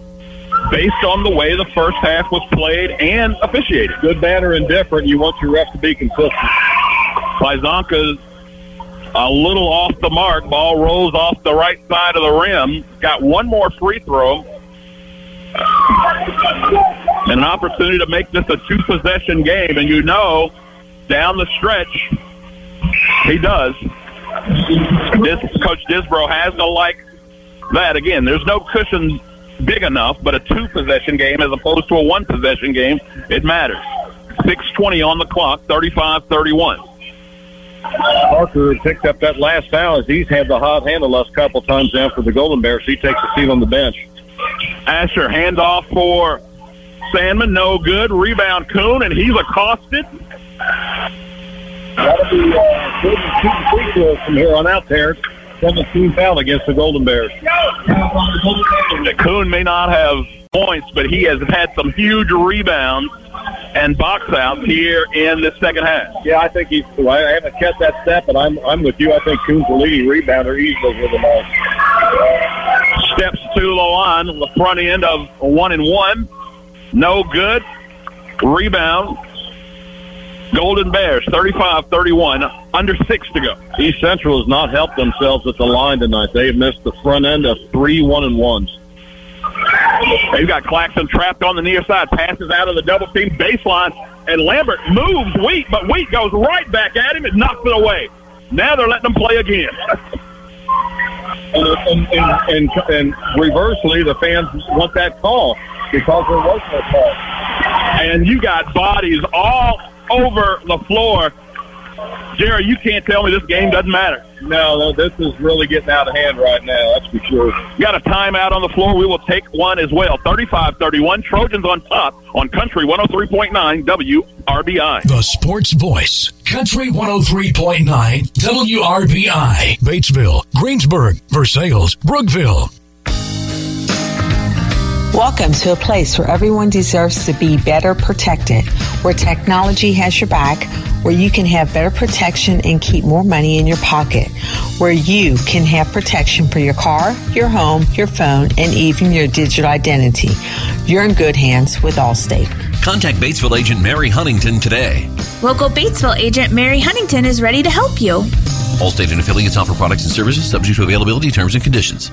Based on the way the first half was played and officiated. Good, bad, or indifferent, you want your refs to be consistent. Pyzonka's a little off the mark. Ball rolls off the right side of the rim. Got one more free throw. And an opportunity to make this a two-possession game. And you know, down the stretch, he does. Dis- Coach Disborough has to like that. Again, there's no cushion big enough, but a two-possession game as opposed to a one-possession game, it matters. six twenty on the clock, thirty-five thirty-one. Parker picked up that last foul as he's had the hot hand the last couple times down for the Golden Bears. He takes a seat on the bench. Asher, handoff for Sandman, no good. Rebound Kuhn, and he's accosted. That'll be uh, good to shoot free throws from here on out there. seventeen foul against the Golden Bears. Kuhn may not have points, but he has had some huge rebounds and box outs here in the second half. Yeah, I think he's. I haven't kept that step, but I'm I'm with you. I think Kuhn's the leading rebounder easily with them all. Steps to the line on the front end of one and one. No good. Rebound. Golden Bears, thirty-five thirty-one, under six to go. East Central has not helped themselves at the line tonight. They have missed the front end of three one-and-ones. They've got Claxton trapped on the near side. Passes out of the double-team baseline, and Lambert moves Wheat, but Wheat goes right back at him and knocks it away. Now they're letting them play again. And, and, and, and, and reversely, the fans want that call because there was no call. And you got bodies all over the floor. Jerry, you can't tell me this game doesn't matter. No, no, this is really getting out of hand right now, that's for sure. You got a timeout on the floor. We will take one as well. thirty-five thirty-one, Trojans on top on Country one oh three point nine W R B I. The Sports Voice, Country one oh three point nine W R B I. Batesville, Greensburg, Versailles, Brookville. Welcome to a place where everyone deserves to be better protected, where technology has your back, where you can have better protection and keep more money in your pocket, where you can have protection for your car, your home, your phone, and even your digital identity. You're in good hands with Allstate. Contact Batesville agent Mary Huntington today. Local Batesville agent Mary Huntington is ready to help you. Allstate and affiliates offer products and services subject to availability, terms, and conditions.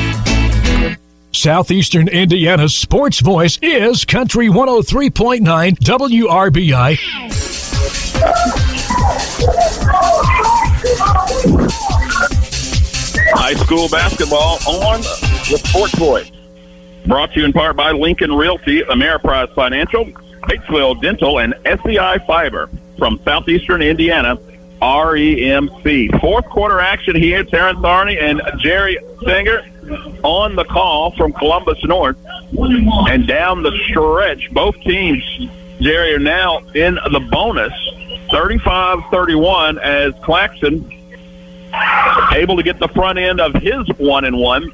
Southeastern Indiana's sports voice is Country one oh three point nine W R B I. High school basketball on the sports voice. Brought to you in part by Lincoln Realty, Ameriprise Financial, Batesville Dental, and S E I Fiber from Southeastern Indiana, R E M C. Fourth quarter action here. Terrence Arney and Jerry Stinger on the call from Columbus North. And down the stretch, both teams, Jerry, are now in the bonus, thirty-five thirty-one, as Claxton able to get the front end of his one and one.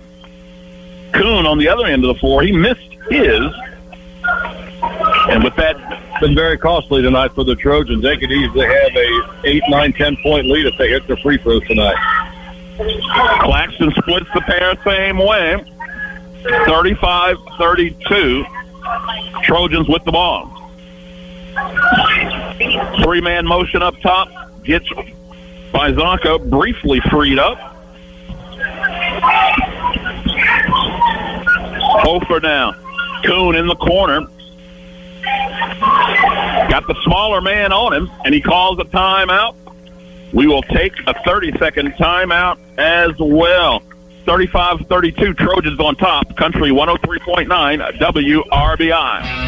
Kuhn on the other end of the floor, he missed his. And with that, it's been very costly tonight for the Trojans. They could easily have a eight, nine, ten point lead if they hit the free throws tonight. Claxton splits the pair same way, thirty-five thirty-two, Trojans with the ball. Three-man motion up top, gets Pyzonka briefly freed up. Hofer now, Kuhn in the corner. Got the smaller man on him, and he calls a timeout. We will take a thirty-second timeout as well. thirty-five thirty-two, Trojans on top. Country one oh three point nine W R B I.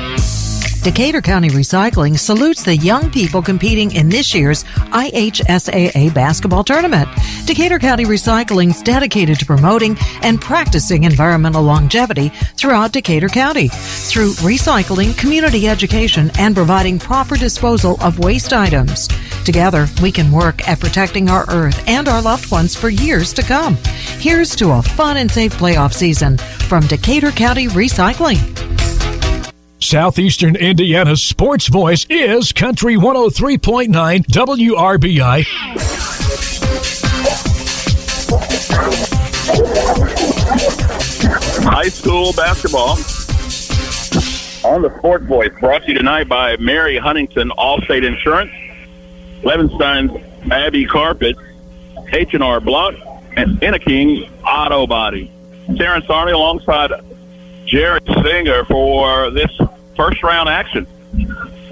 Decatur County Recycling salutes the young people competing in this year's I H S A A basketball tournament. Decatur County Recycling is dedicated to promoting and practicing environmental longevity throughout Decatur County through recycling, community education, and providing proper disposal of waste items. Together, we can work at protecting our earth and our loved ones for years to come. Here's to a fun and safe playoff season from Decatur County Recycling. Southeastern Indiana's sports voice is Country one oh three point nine W R B I. High school basketball on the sports voice, brought to you tonight by Mary Huntington, Allstate Insurance, Levenstein's Abbey Carpet, H and R Block, and Enneking Auto Body. Terrence Arney alongside Jared Singer for this first-round action.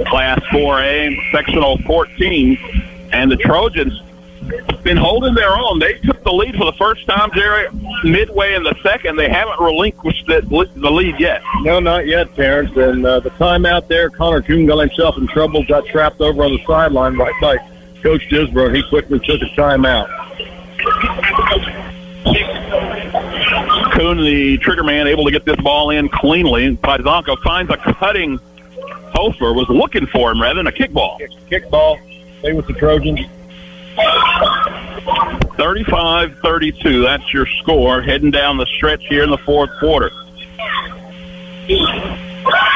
Class four A, Sectional fourteen, and the Trojans have been holding their own. They took the lead for the first time, Jerry, midway in the second. They haven't relinquished the lead yet. No, not yet, Terrence. And uh, the timeout there, Connor Kuhn got himself in trouble, got trapped over on the sideline right by Coach Disborough. He quickly took a timeout. Kuhn, the trigger man, able to get this ball in cleanly. Pyzonka finds a cutting. Hofer was looking for him rather than a kickball. Kickball. Stay with the Trojans. thirty-five thirty-two, that's your score, heading down the stretch here in the fourth quarter.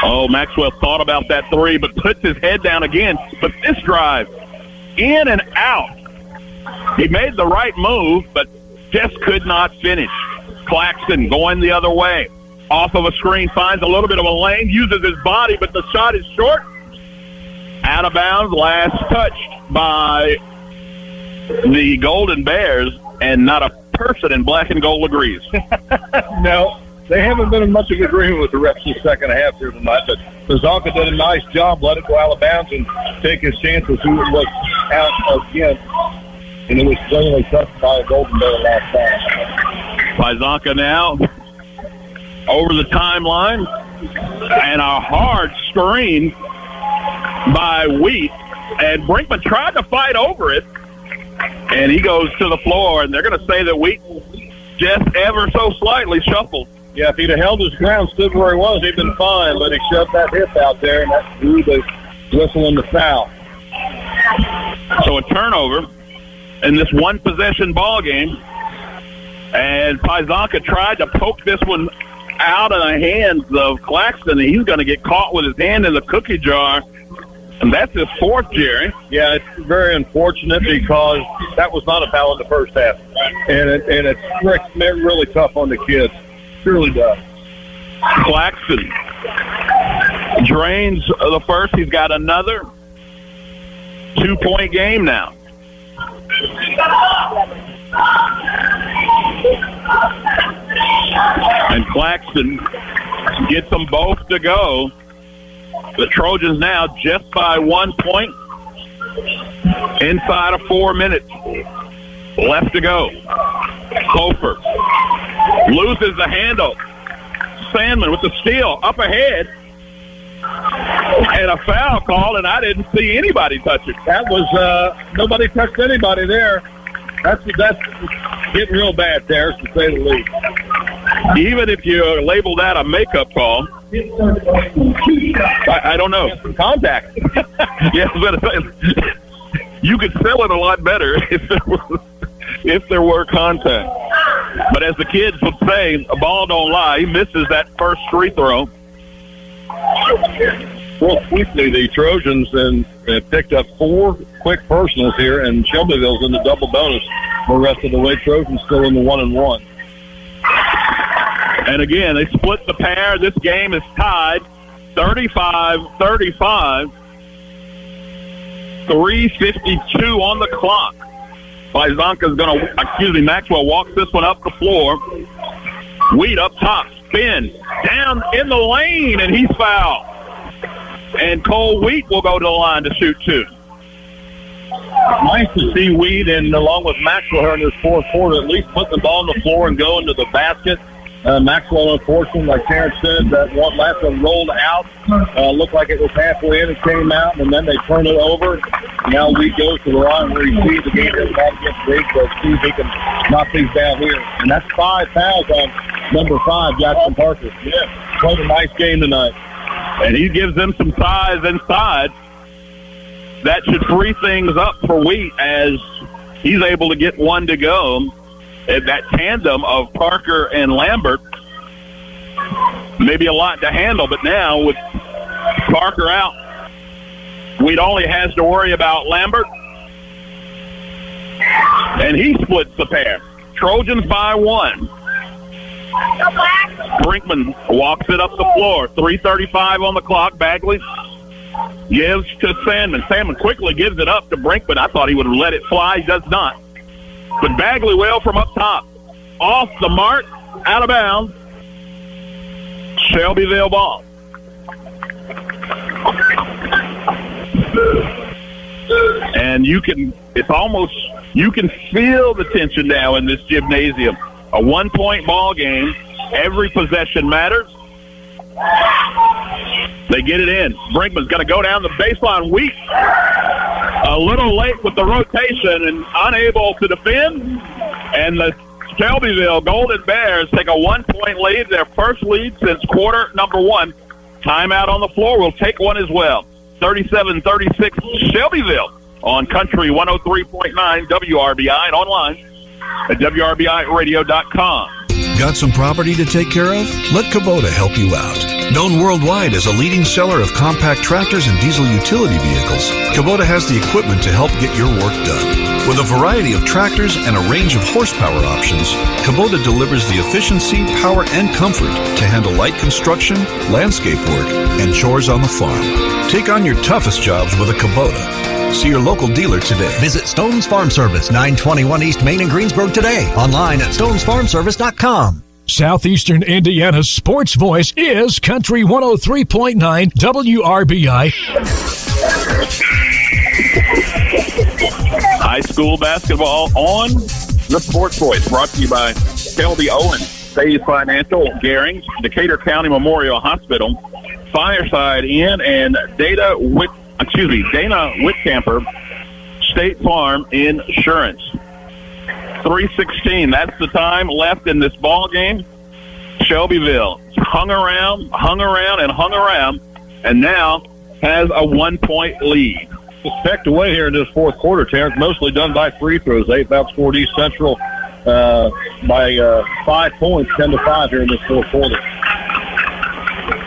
Oh, Maxwell thought about that three, but puts his head down again. But this drive, in and out. He made the right move, but just could not finish. Claxton going the other way. Off of a screen, finds a little bit of a lane, uses his body, but the shot is short. Out of bounds, last touched by the Golden Bears, and not a person in black and gold agrees. No, they haven't been in much of an agreement with the refs in the second half here tonight, but Pyzonka did a nice job, let it go out of bounds and take his chances. Who was out again, and it was plainly touched by a Golden Bear last time. Pyzonka now over the timeline, and a hard screen by Wheat. And Brinkman tried to fight over it, and he goes to the floor, and they're going to say that Wheat just ever so slightly shuffled. Yeah, if he'd have held his ground, stood where he was, he'd been fine, but he shoved that hip out there, and that drew the whistle and the foul. So a turnover in this one-possession ball game, and Pyzonka tried to poke this one out of the hands of Claxton, and he's going to get caught with his hand in the cookie jar, and that's his fourth, Jerry. Yeah, it's very unfortunate because that was not a foul in the first half, and it, and it's really tough on the kids. Surely does. Claxton drains the first. He's got another two-point game now. And Claxton gets them both to go. The Trojans now just by one point. Inside of four minutes left to go. Hofer loses the handle. Sandman with the steal up ahead. And a foul call, and I didn't see anybody touch it. That was, uh, nobody touched anybody there. That's that's getting real bad there, to say the least. Even if you label that a makeup call, I, I don't know. Contact. Yes, but you could sell it a lot better if there was. If there were contact. But as the kids would say, a ball don't lie. He misses that first free throw. Well, quickly, the Trojans then picked up four quick personals here, and Shelbyville's in the double bonus the rest of the way. Trojans still in the one and one. And again, they split the pair. This game is tied thirty-five thirty-five. three fifty-two on the clock. Pyzonka's going to, excuse me, Maxwell walks this one up the floor. Wheat up top, spin, down in the lane, and he's fouled. And Cole Wheat will go to the line to shoot two. Nice to see Wheat, and along with Maxwell here in this fourth quarter, at least putting the ball on the floor and going to the basket. Uh, Maxwell, unfortunately, like Terrence said, that one last one rolled out. Uh, looked like it was halfway in. It came out, and then they turned it over. Now Wheat goes to the line where he sees the game is back against Wheat, but sees he can knock things down here. And that's five fouls on number five, Jackson Parker. Yeah, played a nice game tonight. And he gives them some size inside. That should free things up for Wheat as he's able to get one to go. And that tandem of Parker and Lambert, maybe a lot to handle, but now with Parker out, Wheat only has to worry about Lambert. And he splits the pair. Trojans by one. Brinkman walks it up the floor. three thirty-five on the clock. Bagley gives to Sandman. Sandman quickly gives it up to Brinkman. I thought he would have let it fly. He does not. But Bagley well from up top. Off the mark, out of bounds. Shelbyville ball. And you can, it's almost, you can feel the tension now in this gymnasium. A one-point ball game. Every possession matters. They get it in. Brinkman's got to go down the baseline. Wheat a little late with the rotation and unable to defend. And the Shelbyville Golden Bears take a one-point lead, their first lead since quarter number one. Timeout on the floor. We'll take one as well. thirty-seven thirty-six Shelbyville on Country one oh three point nine W R B I and online at W R B I radio dot com. Got some property to take care of? Let Kubota help you out. Known worldwide as a leading seller of compact tractors and diesel utility vehicles, Kubota has the equipment to help get your work done. With a variety of tractors and a range of horsepower options, Kubota delivers the efficiency, power, and comfort to handle light construction, landscape work, and chores on the farm. Take on your toughest jobs with a Kubota. See your local dealer today. Visit Stone's Farm Service, nine twenty-one East Main in Greensboro today. Online at stones farm service dot com. Southeastern Indiana's sports voice is Country one oh three point nine W R B I. High school basketball on the sports voice. Brought to you by Kelby Owens Faze Financial, Gehring, Decatur County Memorial Hospital, Fireside Inn, and Dana Whit, excuse me, Dana Whitkemper, State Farm Insurance. three sixteen, that's the time left in this ball game. Shelbyville hung around, hung around, and hung around, and now has a one-point lead. Pecked away here in this fourth quarter, Terrence. Mostly done by free throws. They've outscored East Central uh, by uh, five points, ten to five here in this fourth quarter.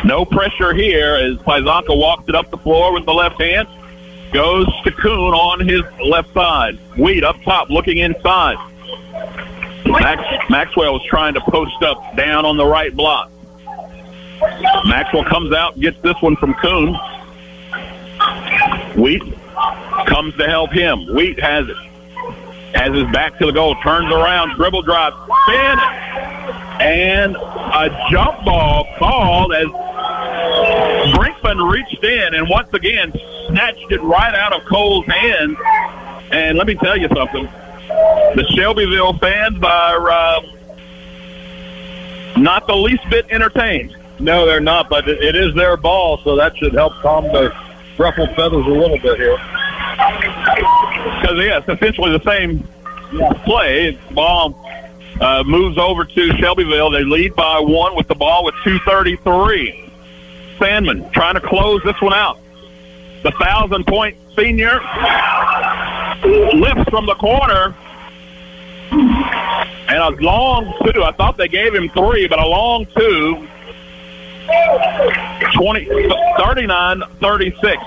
No pressure here as Pyzonka walks it up the floor with the left hand. Goes to Kuhn on his left side. Wheat up top looking inside. Max, Maxwell was trying to post up down on the right block. Maxwell comes out, gets this one from Kuhn. Wheat comes to help him. Wheat has it. Has his back to the goal. Turns around. Dribble drive. Spin. And a jump ball called as Brinkman reached in and once again snatched it right out of Cole's hand. And let me tell you something. The Shelbyville fans are uh, not the least bit entertained. No, they're not, but it is their ball, so that should help calm the ruffled feathers a little bit here. Because, yeah, it's essentially the same play. Ball uh, moves over to Shelbyville. They lead by one with the ball with two thirty-three. Sandman trying to close this one out. The thousand-point senior lifts from the corner. And a long two. I thought they gave him three, but a long two. thirty-nine thirty-six.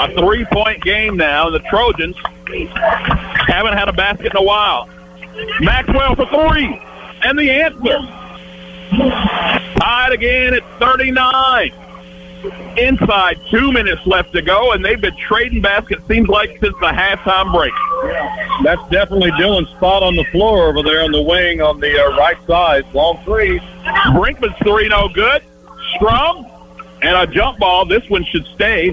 A three-point game now. The Trojans haven't had a basket in a while. Maxwell for three. And the answer. Tied again at thirty-nine. Inside, two minutes left to go, and they've been trading baskets, seems like, since the halftime break. Yeah, that's definitely Dylan's spot on the floor over there on the wing on the uh, right side. Long three. Brinkman's three, no good. Strum and a jump ball. This one should stay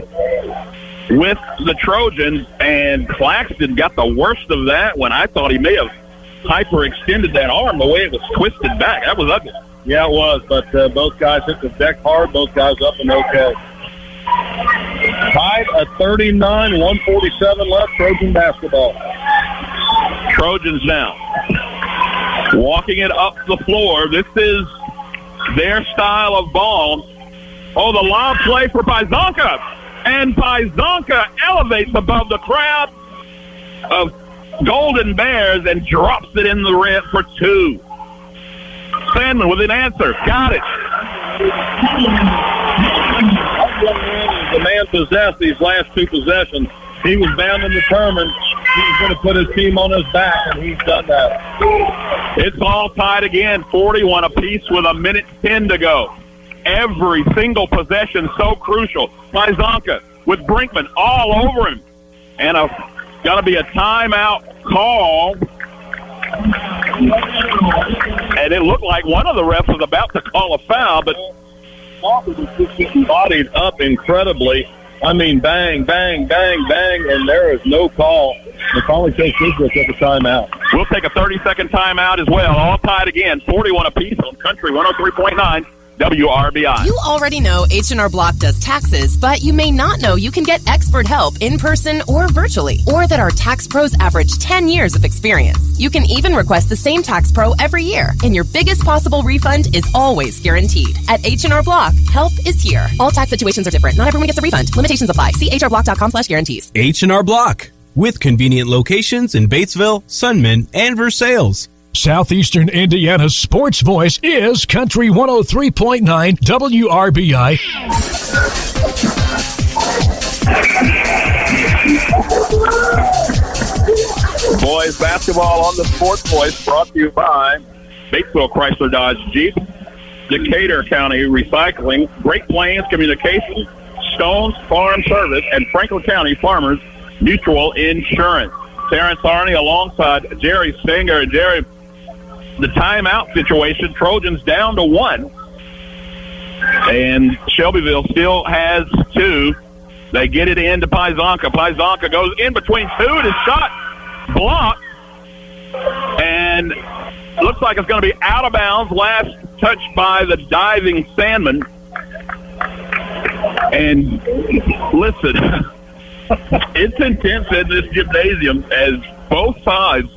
with the Trojans, and Claxton got the worst of that when I thought he may have hyperextended that arm the way it was twisted back. That was ugly. Yeah, it was, but uh, both guys hit the deck hard. Both guys up and okay. Tied at thirty-nine, one forty-seven left, Trojan basketball. Trojans now. Walking it up the floor. This is their style of ball. Oh, the lob play for Pyzonka. And Pyzonka elevates above the crowd of Golden Bears and drops it in the rim for two. Sandman with an answer. Got it. The man possessed these last two possessions. He was bound and determined. He was going to put his team on his back, and he's done that. It's all tied again, forty-one apiece with a minute ten to go. Every single possession so crucial. Pyzonka with Brinkman all over him. And a got to be a timeout call. And it looked like one of the refs was about to call a foul, but bodied up incredibly. I mean, bang, bang, bang, bang, and there is no call. The calling takes business at the timeout. We'll take a thirty-second timeout as well. All tied again, forty-one apiece on Country one oh three point nine. W R B I. You already know H and R Block does taxes, but you may not know you can get expert help in person or virtually, or that our tax pros average ten years of experience. You can even request the same tax pro every year, and your biggest possible refund is always guaranteed. At H and R Block, help is here. All tax situations are different. Not everyone gets a refund. Limitations apply. See H R block dot com slash guarantees. H and R Block, with convenient locations in Batesville, Sunman, and Versailles. Southeastern Indiana's sports voice is Country one oh three point nine W R B I. Boys basketball on the Sports Voice, brought to you by Batesville Chrysler Dodge Jeep, Decatur County Recycling, Great Plains Communications, Stones Farm Service, and Franklin County Farmers Mutual Insurance. Terrence Arney alongside Jerry Stinger. Jerry, the timeout situation, Trojans down to one. And Shelbyville still has two. They get it into Pyzonka. Pyzonka goes in between two, and his shot blocked. And Looks like it's going to be out of bounds. Last touch by the diving Sandman. And listen, it's intense in this gymnasium as both sides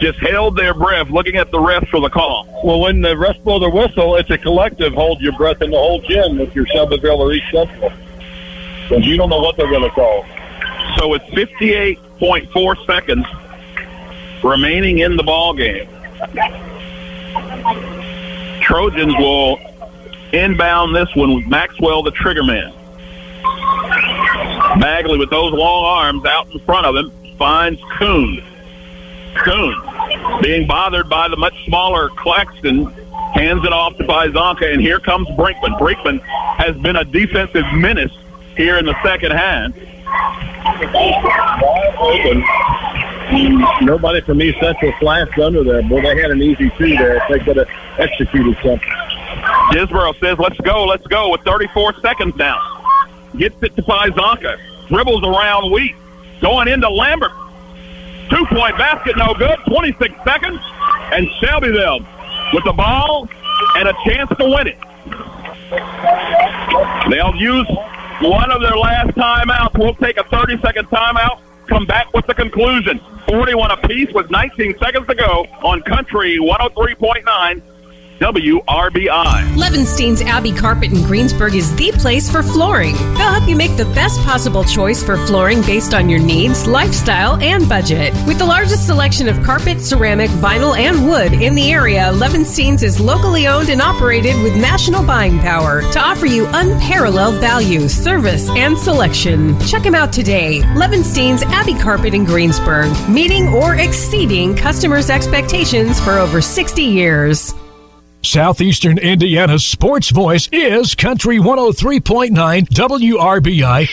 just held their breath looking at the ref for the call. Well, when the refs blow their whistle, it's a collective hold your breath in the whole gym if you're Shelbyville or East Central. Because you don't know what they're going to call. So with fifty-eight point four seconds remaining in the ball game, Trojans will inbound this one with Maxwell, the trigger man. Bagley with those long arms out in front of him finds Kuhn. Kuhn, being bothered by the much smaller Claxton, hands it off to Pyzonka, and here comes Brinkman. Brinkman has been a defensive menace here in the second half. Nobody from East Central flashed under there. Boy, they had an easy two there if they could have executed something. Disborough says, let's go, let's go, with thirty-four seconds now. Gets it to Pyzonka. Dribbles around Wheat. Going into Lambert. Two-point basket, no good. twenty-six seconds. And Shelbyville with the ball and a chance to win it. They'll use one of their last timeouts. We'll take a thirty-second timeout. Come back with the conclusion. forty-one apiece with nineteen seconds to go on Country one oh three point nine. W R B I. Levenstein's Abbey Carpet in Greensburg is the place for flooring. They'll help you make the best possible choice for flooring based on your needs, lifestyle, and budget. With the largest selection of carpet, ceramic, vinyl, and wood in the area, Levenstein's is locally owned and operated with national buying power to offer you unparalleled value, service, and selection. Check them out today. Levenstein's Abbey Carpet in Greensburg, meeting or exceeding customers' expectations for over sixty years. Southeastern Indiana's sports voice is Country one oh three point nine W R B I.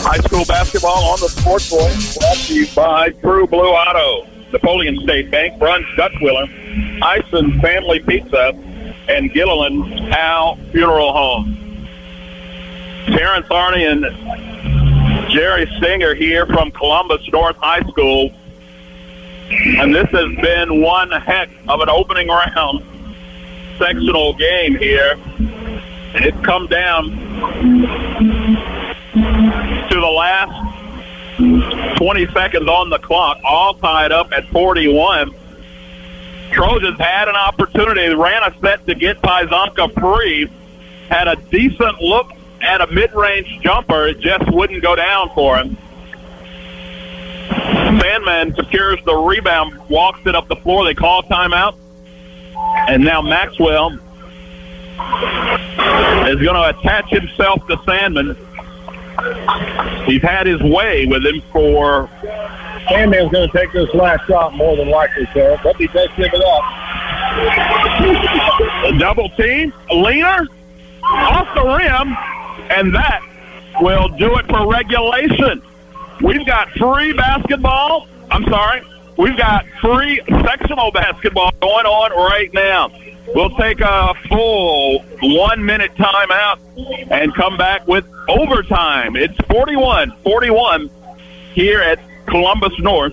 High school basketball on the sports voice brought to you by True Blue Auto, Napoleon State Bank, Brunch Duckwiller, Ison Family Pizza, and Gilliland Howe Funeral Home. Terrence Arney and Jerry Stinger here from Columbus North High School. And this has been one heck of an opening round sectional game here. And it's come down to the last twenty seconds on the clock, all tied up at forty-one. Trojans had an opportunity, ran a set to get Pyzonka free, had a decent look at a mid-range jumper. It just wouldn't go down for him. Sandman secures the rebound, walks it up the floor. They call timeout. And now Maxwell is going to attach himself to Sandman. He's had his way with him for... Sandman's going to take this last shot more than likely, sir. But he does give it up. Double team. Leaner. Off the rim. And that will do it for regulation. We've got free basketball. I'm sorry. We've got free sectional basketball going on right now. We'll take a full one-minute timeout and come back with overtime. It's forty-one forty-one here at Columbus North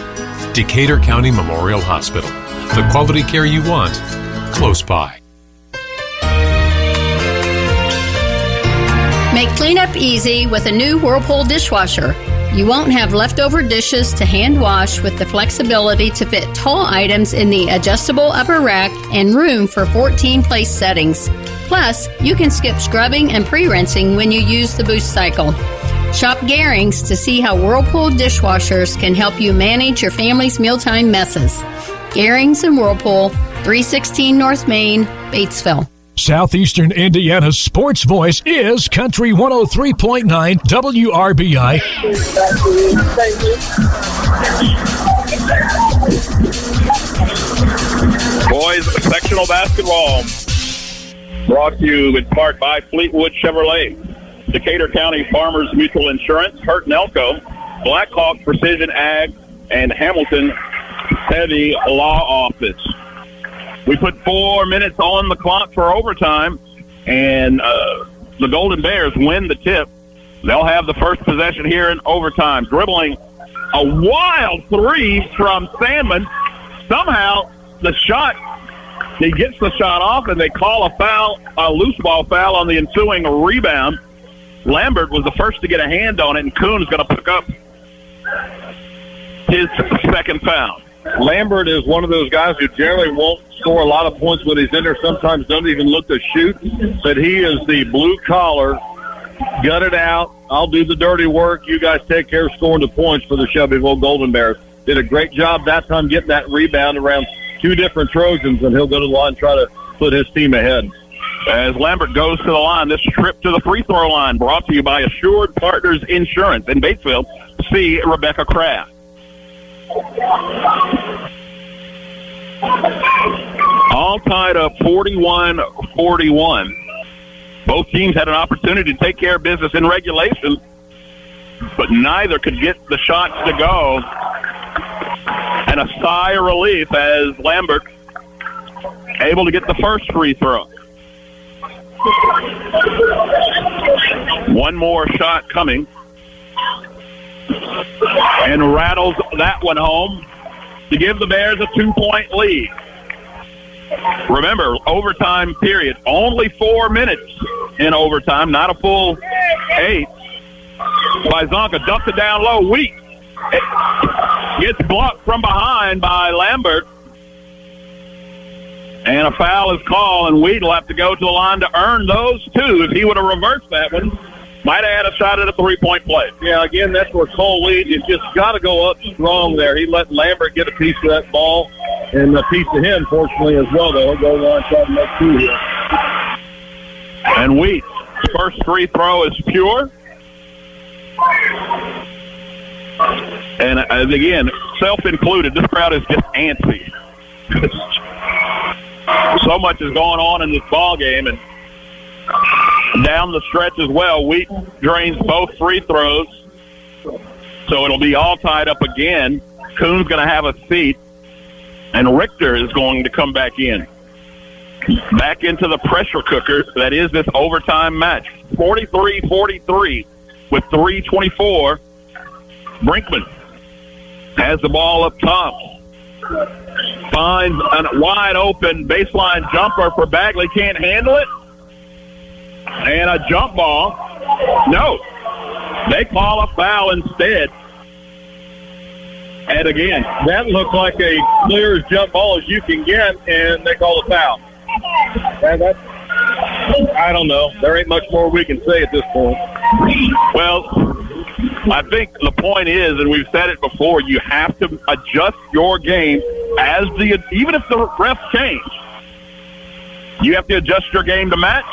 Decatur County Memorial Hospital. The quality care you want, close by. Make cleanup easy with a new Whirlpool dishwasher. You won't have leftover dishes to hand wash with the flexibility to fit tall items in the adjustable upper rack and room for fourteen place settings. Plus, you can skip scrubbing and pre-rinsing when you use the boost cycle. Shop Garing's to see how Whirlpool dishwashers can help you manage your family's mealtime messes. Garing's and Whirlpool, three sixteen North Main, Batesville. Southeastern Indiana's sports voice is Country one oh three point nine W R B I. Boys sectional basketball brought to you in part by Fleetwood Chevrolet, Decatur County Farmers Mutual Insurance, Hurt and Elko, Blackhawk Precision Ag, and Hamilton Heavy Law Office. We put four minutes on the clock for overtime, and uh, the Golden Bears win the tip. They'll have the first possession here in overtime. Dribbling a wild three from Sandman. Somehow the shot, he gets the shot off, and they call a foul, a loose ball foul on the ensuing rebound. Lambert was the first to get a hand on it, and Kuhn's going to pick up his second foul. Lambert is one of those guys who generally won't score a lot of points when he's in there, sometimes doesn't even look to shoot, but he is the blue-collar, gut it out, I'll do the dirty work, you guys take care of scoring the points for the Shelbyville Golden Bears. Did a great job that time getting that rebound around two different Trojans, and he'll go to the line and try to put his team ahead. As Lambert goes to the line, this trip to the free throw line brought to you by Assured Partners Insurance in Batesville. See Rebecca Kraft. All tied up forty-one forty-one. Both teams had an opportunity to take care of business in regulation, but neither could get the shots to go. And a sigh of relief as Lambert able to get the first free throw. One more shot coming. And rattles that one home to give the Bears a two-point lead. Remember, overtime period. Only four minutes in overtime, not a full eight. Pyzonka dumps it down low. Wheat gets blocked from behind by Lambert. And a foul is called, and Wheat will have to go to the line to earn those two. If he would have reversed that one, might have had a shot at a three-point play. Yeah, again, that's where Cole Wheat has just got to go up strong there. He let Lambert get a piece of that ball and a piece of him, fortunately, as well, though. He'll go on try to make two here. And Wheat's first free throw is pure. And, uh, again, self-included, this crowd is just antsy. So much is going on in this ball game, and down the stretch as well, Wheat drains both free throws, so it'll be all tied up again. Kuhn's going to have a seat, and Richter is going to come back in. Back into the pressure cooker that is this overtime match. forty-three forty-three with three twenty-four. Brinkman has the ball up top. Finds a wide-open baseline jumper for Bagley. Can't handle it. And a jump ball. No. They call a foul instead. And again, that looked like a clear jump ball as you can get, and they call a foul. And that's, I don't know. There ain't much more we can say at this point. Well, I think the point is, and we've said it before, you have to adjust your game as the even if the refs change. You have to adjust your game to match.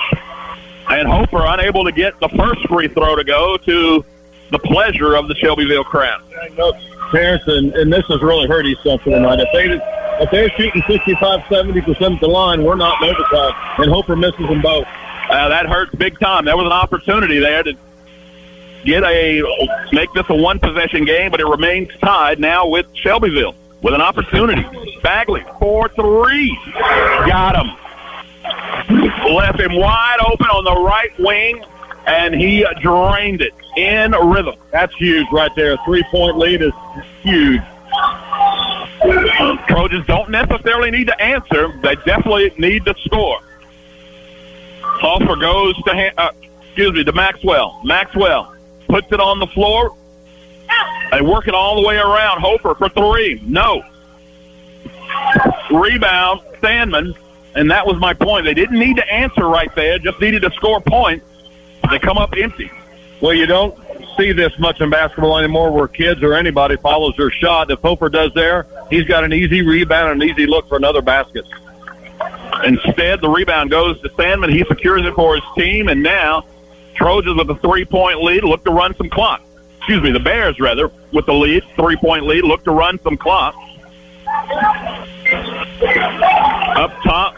And Hofer unable to get the first free throw to go to the pleasure of the Shelbyville crowd. Look, Terrence, and, and this has really hurt East Central tonight. If, they, if they're shooting sixty-five, seventy percent at the line, we're not in overtime. And Hofer misses them both. Uh, that hurts big time. There was an opportunity there to get a make this a one-possession game, but it remains tied now with Shelbyville with an opportunity. Bagley, four three. Got him. Left him wide open on the right wing, and he drained it in rhythm. That's huge right there. A three-point lead is huge. Trojans don't necessarily need to answer. They definitely need to score. Hofer goes to uh, excuse me to Maxwell. Maxwell puts it on the floor. They work it all the way around. Hofer for three. No. Rebound, Sandman. And that was my point. They didn't need to answer right there, just needed to score points. They come up empty. Well, you don't see this much in basketball anymore where kids or anybody follows their shot. If Hofer does there, he's got an easy rebound and an easy look for another basket. Instead, the rebound goes to Sandman. He secures it for his team, and now Trojans with a three-point lead look to run some clock. Excuse me, the Bears, rather, with the lead, three-point lead, look to run some clock. Up top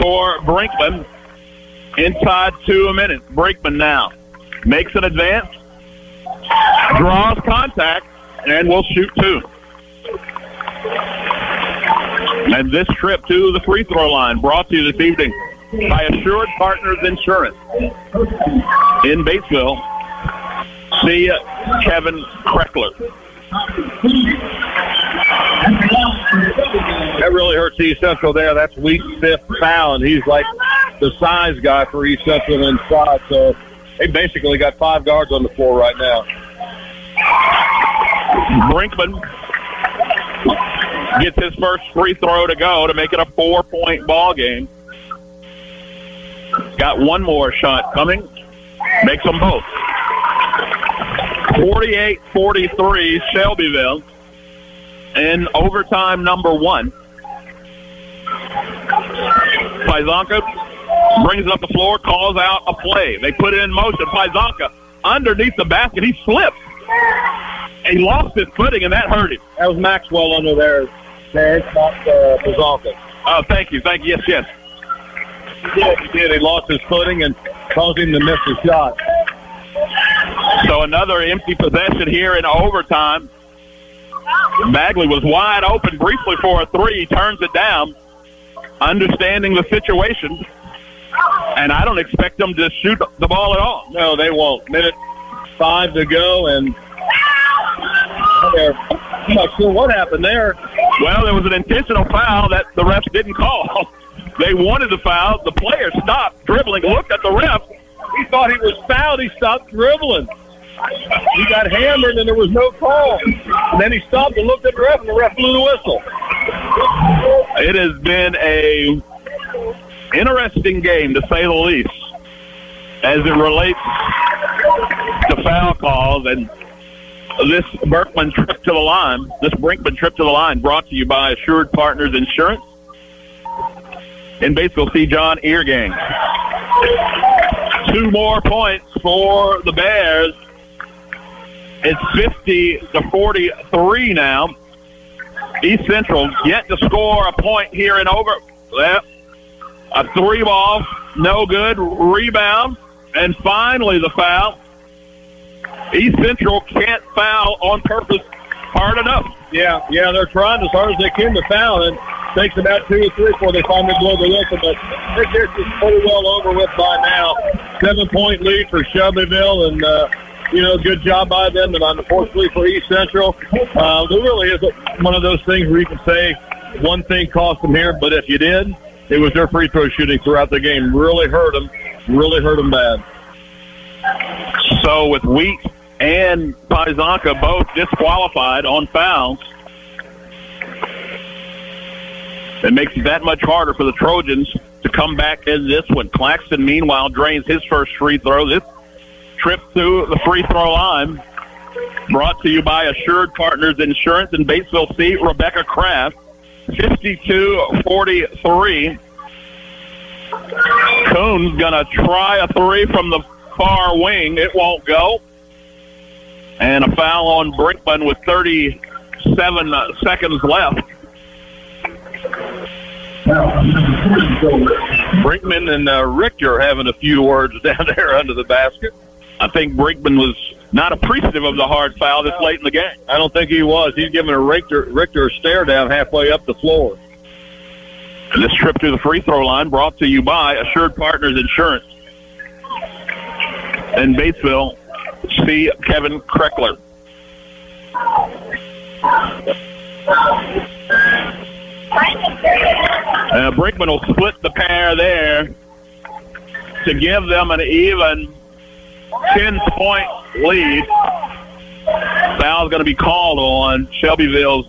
for Brinkman. Inside two minutes. Brinkman now makes an advance, draws contact, and will shoot two. And this trip to the free throw line brought to you this evening by Assured Partners Insurance in Batesville. See Kevin Kreckler. That really hurts East Central there. That's Wheat's fifth foul, and he's like the size guy for East Central inside. So they basically got five guards on the floor right now. Brinkman gets his first free throw to go to make it a four-point ball game. Got one more shot coming. Makes them both. forty-eight forty-three, Shelbyville in overtime number one. Pyzonka brings it up the floor, calls out a play. They put it in motion. Pyzonka underneath the basket. He slipped. He lost his footing, and that hurt him. That was Maxwell under there. There, it's not uh, Pyzonka. Oh, thank you. Thank you. Yes, yes. He did. He did. He lost his footing and caused him to miss his shot. So another empty possession here in overtime. Bagley was wide open briefly for a three, turns it down, understanding the situation. And I don't expect them to shoot the ball at all. No, they won't. Minute five to go, and I'm not sure what happened there. Well, there was an intentional foul that the refs didn't call. They wanted the foul. The player stopped dribbling, looked at the ref. He thought he was fouled. He stopped dribbling. He got hammered, and there was no call. And then he stopped and looked at the ref, and the ref blew the whistle. It has been a interesting game, to say the least, as it relates to foul calls. And this Brinkman trip to the line, this Brinkman trip to the line brought to you by Assured Partners Insurance. In Batesville, see John Eargang. Two more points for the Bears. It's fifty to forty-three now. East Central yet to score a point here in over. Well, a three ball, no good. Rebound, and finally the foul. East Central can't foul on purpose hard enough. Yeah, yeah, they're trying as hard as they can to foul, and it takes about two or three before they finally blow their whistle. But this is pretty well over with by now. Seven-point lead for Shelbyville, and uh, you know, good job by them. And unfortunately for East Central, uh, there really is one of those things where you can say one thing cost them here, but if you did, it was their free throw shooting throughout the game. Really hurt them, really hurt them bad. So with Wheat and Pyzonka both disqualified on fouls, it makes it that much harder for the Trojans to come back in this one. Claxton, meanwhile, drains his first free throw. This trip through the free throw line brought to you by Assured Partners Insurance in Batesville. C. Rebecca Kraft, fifty-two forty-three. Coon's going to try a three from the far wing. It won't go. And a foul on Brinkman with thirty-seven seconds left. Brinkman and uh, Richter having a few words down there under the basket. I think Brinkman was not appreciative of the hard foul this late in the game. I don't think he was. He's giving a Richter, Richter a stare down halfway up the floor. And this trip to the free throw line brought to you by Assured Partners Insurance. In Batesville, see Kevin Kreckler. Uh, Brinkman will split the pair there to give them an even ten-point lead. Foul's going to be called on Shelbyville's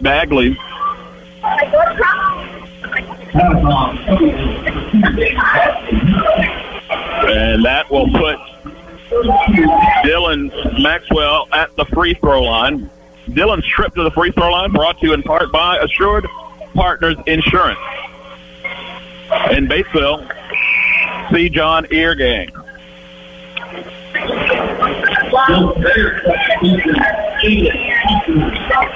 Bagley. And that will put Dylan Maxwell at the free throw line. Dylan's trip to the free throw line brought to you in part by Assured Partners Insurance. in Batesville, C. John Eargang.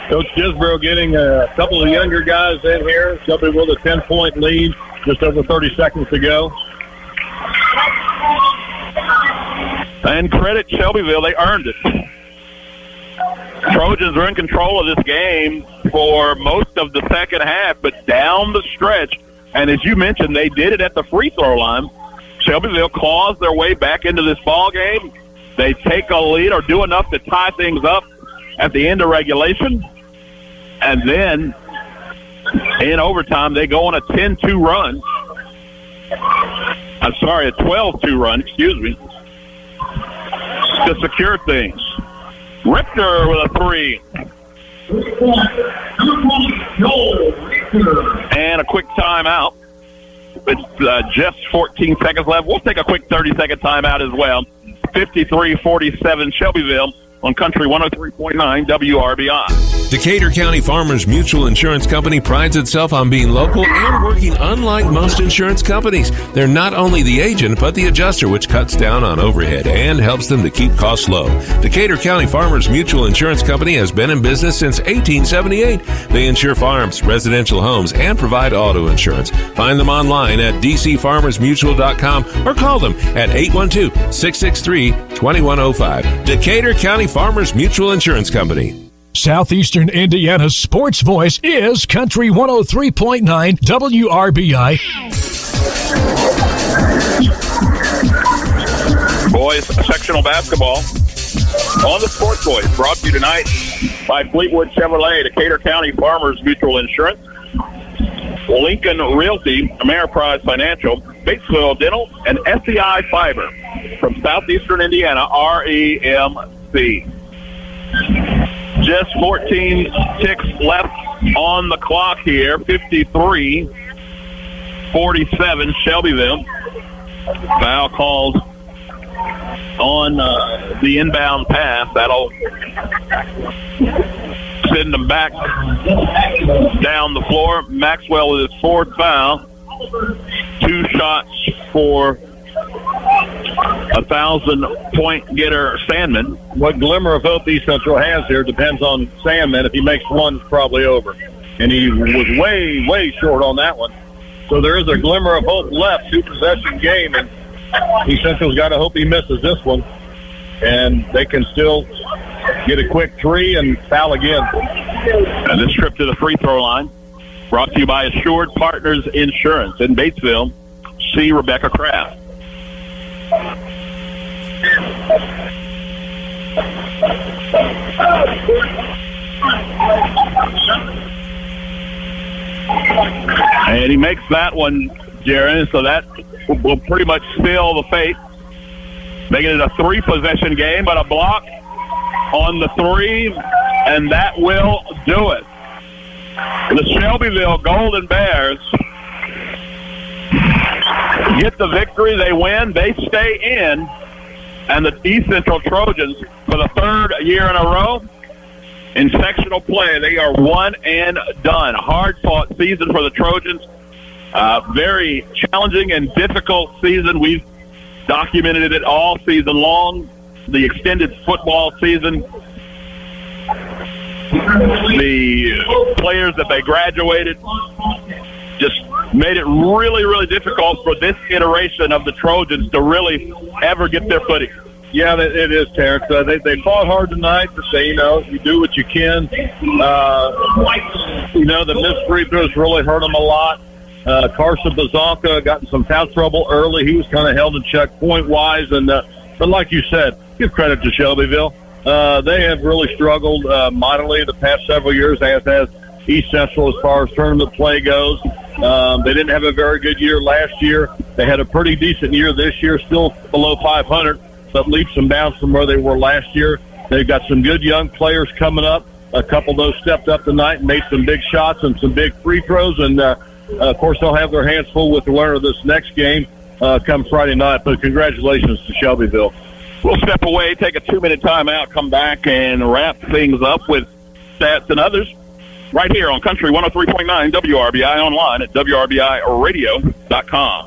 Coach Disborough getting a couple of younger guys in here. Shelby with a ten-point lead just over thirty seconds to go. And credit Shelbyville, they earned it. Trojans are in control of this game for most of the second half, but down the stretch, and as you mentioned, they did it at the free throw line. Shelbyville claws their way back into this ball game. They take a lead or do enough to tie things up at the end of regulation. And then in overtime, they go on a ten two run. I'm sorry, a twelve two run, excuse me, to secure things. Richter with a three. And a quick timeout. It's uh, just fourteen seconds left. We'll take a quick thirty-second timeout as well. fifty-three forty-seven Shelbyville on Country one oh three point nine W R B I. Decatur County Farmers Mutual Insurance Company prides itself on being local and working unlike most insurance companies. They're not only the agent, but the adjuster, which cuts down on overhead and helps them to keep costs low. Decatur County Farmers Mutual Insurance Company has been in business since eighteen seventy-eight. They insure farms, residential homes, and provide auto insurance. Find them online at d c farmers mutual dot com or call them at eight one two, six six three, two one oh five. Decatur County Farmers Mutual Insurance Company. Southeastern Indiana's sports voice is Country one oh three point nine W R B I. Boys sectional basketball on the Sports Voice, brought to you tonight by Fleetwood Chevrolet, Decatur County Farmers Mutual Insurance, Lincoln Realty, Ameriprise Financial, Batesville Dental, and S E I Fiber. From Southeastern Indiana, R E M. Just fourteen ticks left on the clock here. fifty-three forty-seven Shelbyville. Foul calls on uh, the inbound pass. That'll send them back down the floor. Maxwell with his fourth foul. Two shots for a thousand-point getter, Sandman. What glimmer of hope East Central has here depends on Sandman. If he makes one, it's probably over. And he was way, way short on that one. So there is a glimmer of hope left, two-possession game, and East Central's got to hope he misses this one. And they can still get a quick three and foul again. And this trip to the free-throw line brought to you by Assured Partners Insurance in Batesville. See Rebecca Kraft. And he makes that one, Jaron, so that will pretty much seal the fate. Making it a three-possession game, but a block on the three, and that will do it. The Shelbyville Golden Bears get the victory. They win. They stay in. And the East Central Trojans, for the third year in a row, in sectional play, they are one and done. Hard-fought season for the Trojans. Uh, very challenging and difficult season. We've documented it all season long, the extended football season, the players that they graduated, just made it really, really difficult for this iteration of the Trojans to really ever get their footing. Yeah, it is, Terrence. Uh, they, they fought hard tonight, but they, you know, you do what you can. Uh, you know, the missed free throws really hurt them a lot. Uh, Carson Pyzonka got in some foul trouble early. He was kind of held in check point-wise. And uh, but like you said, give credit to Shelbyville. Uh, they have really struggled uh, mightily the past several years, as has East Central as far as tournament play goes. Um, they didn't have a very good year last year. They had a pretty decent year this year, still below five hundred, but leaps and bounds from where they were last year. They've got some good young players coming up. A couple of those stepped up tonight and made some big shots and some big free throws. And, uh, uh, of course, they'll have their hands full with the winner of this next game uh, come Friday night. But congratulations to Shelbyville. We'll step away, take a two-minute timeout, come back, and wrap things up with stats and others. right here on Country one oh three point nine W R B I, online at W R B I radio dot com.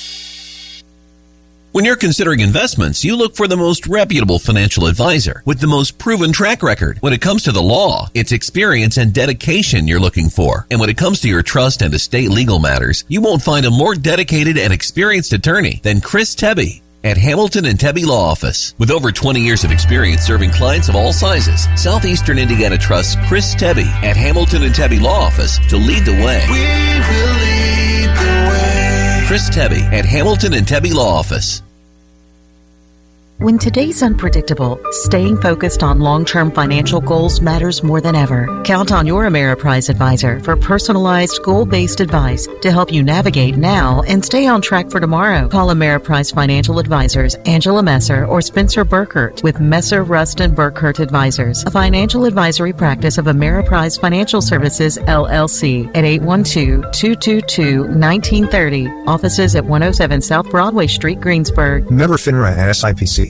When you're considering investments, you look for the most reputable financial advisor with the most proven track record. When it comes to the law, it's experience and dedication you're looking for. And when it comes to your trust and estate legal matters, you won't find a more dedicated and experienced attorney than Chris Tebby at Hamilton and Tebby Law Office. With over twenty years of experience serving clients of all sizes, Southeastern Indiana trusts Chris Tebby at Hamilton and Tebby Law Office to lead the way. We will lead the way. Chris Tebby at Hamilton and Tebby Law Office. When today's unpredictable, staying focused on long-term financial goals matters more than ever. Count on your Ameriprise advisor for personalized, goal-based advice to help you navigate now and stay on track for tomorrow. Call Ameriprise Financial Advisors, Angela Messer or Spencer Burkert with Messer, Rust, and Burkert Advisors, a financial advisory practice of Ameriprise Financial Services, L L C, at eight one two, two two two, one nine three zero. Offices at one oh seven South Broadway Street, Greensburg. Member FINRA and S I P C.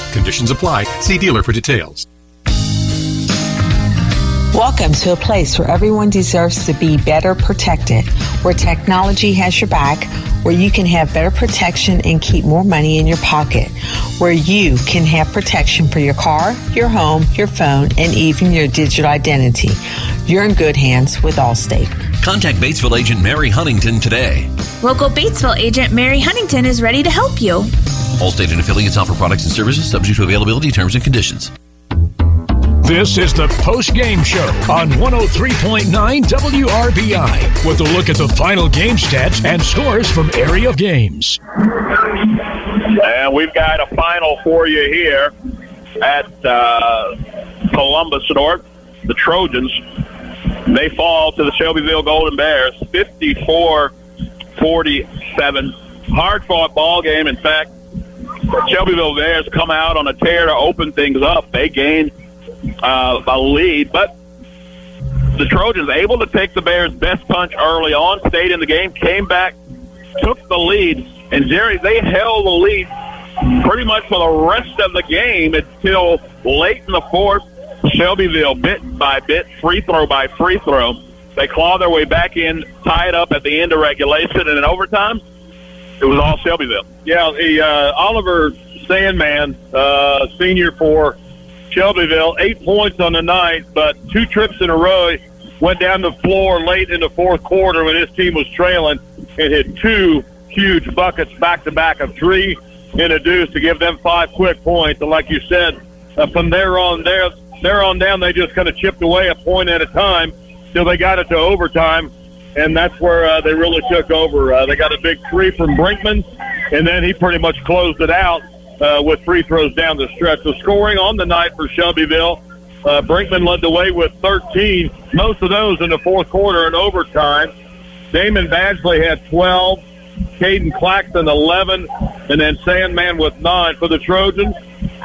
Conditions apply. See dealer for details. Welcome to a place where everyone deserves to be better protected, where technology has your back, where you can have better protection and keep more money in your pocket, where you can have protection for your car, your home, your phone, and even your digital identity. You're in good hands with Allstate. Contact Batesville agent Mary Huntington today. Local Batesville agent Mary Huntington is ready to help you. Allstate and affiliates offer products and services subject to availability, terms, and conditions. This is the post-game show on one oh three point nine W R B I with a look at the final game stats and scores from area games. And we've got a final for you here at uh, Columbus North. The Trojans, they fall to the Shelbyville Golden Bears, fifty-four forty-seven. Hard-fought ball game. In fact, Shelbyville Bears come out on a tear to open things up. They gain uh, a lead, but the Trojans able to take the Bears' best punch early on, stayed in the game, came back, took the lead, and Jerry, they held the lead pretty much for the rest of the game until late in the fourth. Shelbyville, bit by bit, free throw by free throw, they claw their way back in, tie it up at the end of regulation, and in overtime, it was all Shelbyville. Yeah, the uh, Oliver Sandman, uh, senior for Shelbyville, eight points on the night, but two trips in a row, went down the floor late in the fourth quarter when his team was trailing and hit two huge buckets back-to-back of three and a deuce to give them five quick points. And like you said, uh, from there on there, there on down, they just kind of chipped away a point at a time till they got it to overtime, and that's where uh, they really took over. Uh, they got a big three from Brinkman, and then he pretty much closed it out uh, with free throws down the stretch. So scoring on the night for Shelbyville, uh, Brinkman led the way with thirteen, most of those in the fourth quarter and overtime. Damian Bagley had twelve, Caden Claxton eleven, and then Sandman with nine. For the Trojans,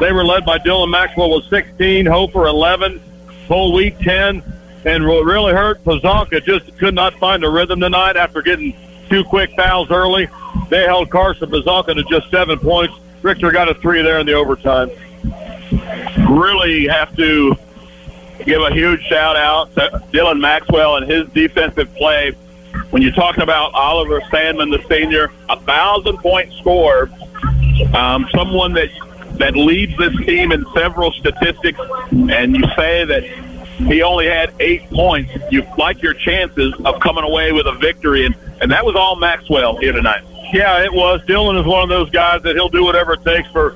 they were led by Dylan Maxwell with sixteen, Hofer eleven, Cole Wheat ten, and what really hurt, Pyzonka just could not find a rhythm tonight after getting two quick fouls early. They held Carson Pyzonka to just seven points. Richter got a three there in the overtime. Really have to give a huge shout-out to Dylan Maxwell and his defensive play. When you're talking about Oliver Sandman, the senior, a thousand-point scorer, um, someone that – that leads this team in several statistics, and you say that he only had eight points. You like your chances of coming away with a victory, and, and that was all Maxwell here tonight. Yeah, it was. Dylan is one of those guys that he'll do whatever it takes for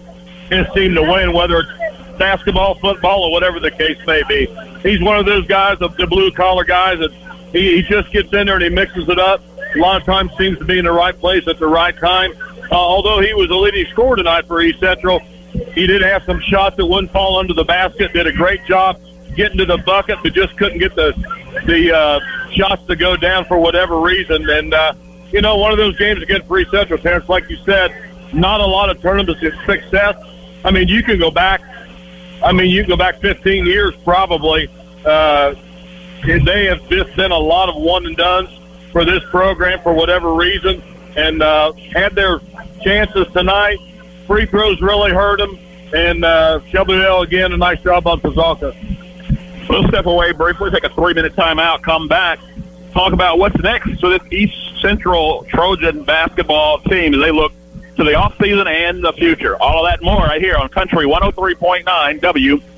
his team to win, whether it's basketball, football, or whatever the case may be. He's one of those guys, the blue-collar guys, that he, he just gets in there and he mixes it up. A lot of times seems to be in the right place at the right time. Uh, although he was the leading scorer tonight for East Central, he did have some shots that wouldn't fall under the basket, did a great job getting to the bucket, but just couldn't get the the uh, shots to go down for whatever reason. And, uh, you know, one of those games against East Central, Terrence, like you said, not a lot of tournaments of success. I mean, you can go back, I mean, you can go back fifteen years probably. Uh, they have just been a lot of one-and-dones for this program for whatever reason, and uh, had their chances tonight. Free throws really hurt them, and uh, Shelbyville, again, a nice job on Pyzonka. We'll step away briefly, take a three-minute timeout, come back, talk about what's next for this East Central Trojan basketball team as they look to the offseason and the future. All of that and more right here on Country one oh three point nine W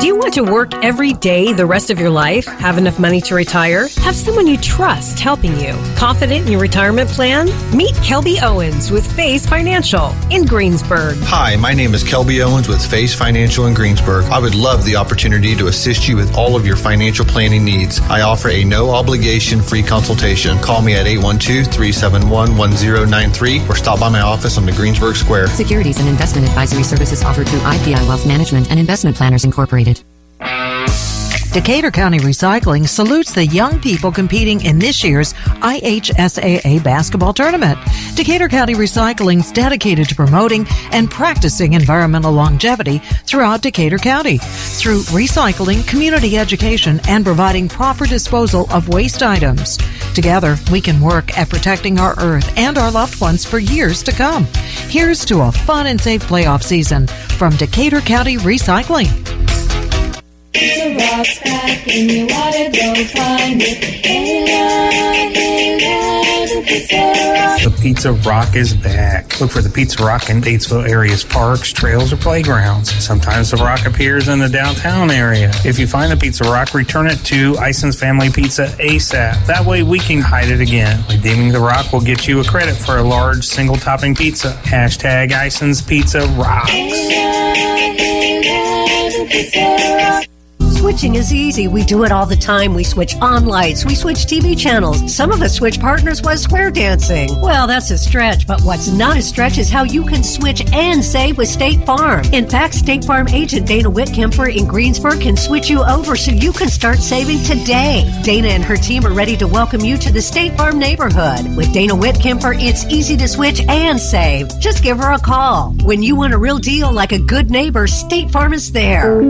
Do you want to work every day the rest of your life? Have enough money to retire? Have someone you trust helping you? Confident in your retirement plan? Meet Kelby Owens with Faze Financial in Greensburg. Hi, my name is Kelby Owens with Faze Financial in Greensburg. I would love the opportunity to assist you with all of your financial planning needs. I offer a no-obligation free consultation. Call me at eight one two, three seven one, one zero nine three or stop by my office on the Greensburg Square. Securities and investment advisory services offered through I P I Wealth Management and Investment Planners Incorporated. Decatur County Recycling salutes the young people competing in this year's I H S A A basketball tournament. Decatur County Recycling is dedicated to promoting and practicing environmental longevity throughout Decatur County through recycling, community education, and providing proper disposal of waste items. Together, we can work at protecting our earth and our loved ones for years to come. Here's to a fun and safe playoff season from Decatur County Recycling. So rocks back in your water, go find it. Hey, love, hey, love, pizza rock. The Pizza Rock is back. Look for the Pizza Rock in Batesville area's parks, trails, or playgrounds. Sometimes the rock appears in the downtown area. If you find the Pizza Rock, return it to Ison's Family Pizza ASAP. That way we can hide it again. Redeeming the rock will get you a credit for a large single-topping pizza. Hashtag Ison's Pizza Rocks. Hey, love, hey, love, pizza rock. Switching is easy. We do it all the time. We switch on lights. We switch T V channels. Some of us switch partners while square dancing. Well, that's a stretch, but what's not a stretch is how you can switch and save with State Farm. In fact, State Farm agent Dana Whitkemper in Greensburg can switch you over so you can start saving today. Dana and her team are ready to welcome you to the State Farm neighborhood. With Dana Whitkemper, it's easy to switch and save. Just give her a call. When you want a real deal like a good neighbor, State Farm is there.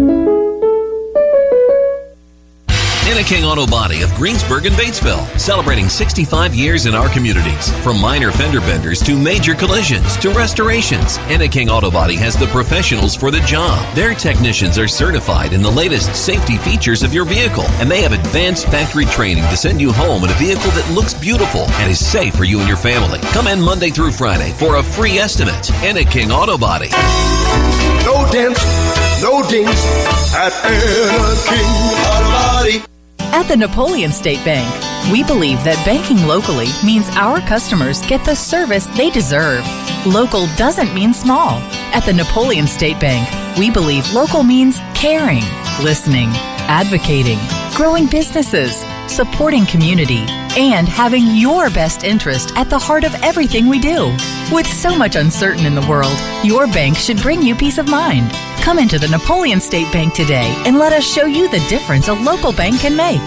Enneking Auto Body of Greensburg and Batesville, celebrating sixty-five years in our communities. From minor fender benders to major collisions to restorations, Enneking Auto Body has the professionals for the job. Their technicians are certified in the latest safety features of your vehicle, and they have advanced factory training to send you home in a vehicle that looks beautiful and is safe for you and your family. Come in Monday through Friday for a free estimate. Enneking Auto Body. No dents, no dings at Enneking Auto Body. At the Napoleon State Bank, we believe that banking locally means our customers get the service they deserve. Local doesn't mean small. At the Napoleon State Bank, we believe local means caring, listening, advocating, growing businesses, supporting community, and having your best interest at the heart of everything we do. With so much uncertain in the world, your bank should bring you peace of mind. Come into the Napoleon State Bank today and let us show you the difference a local bank can make.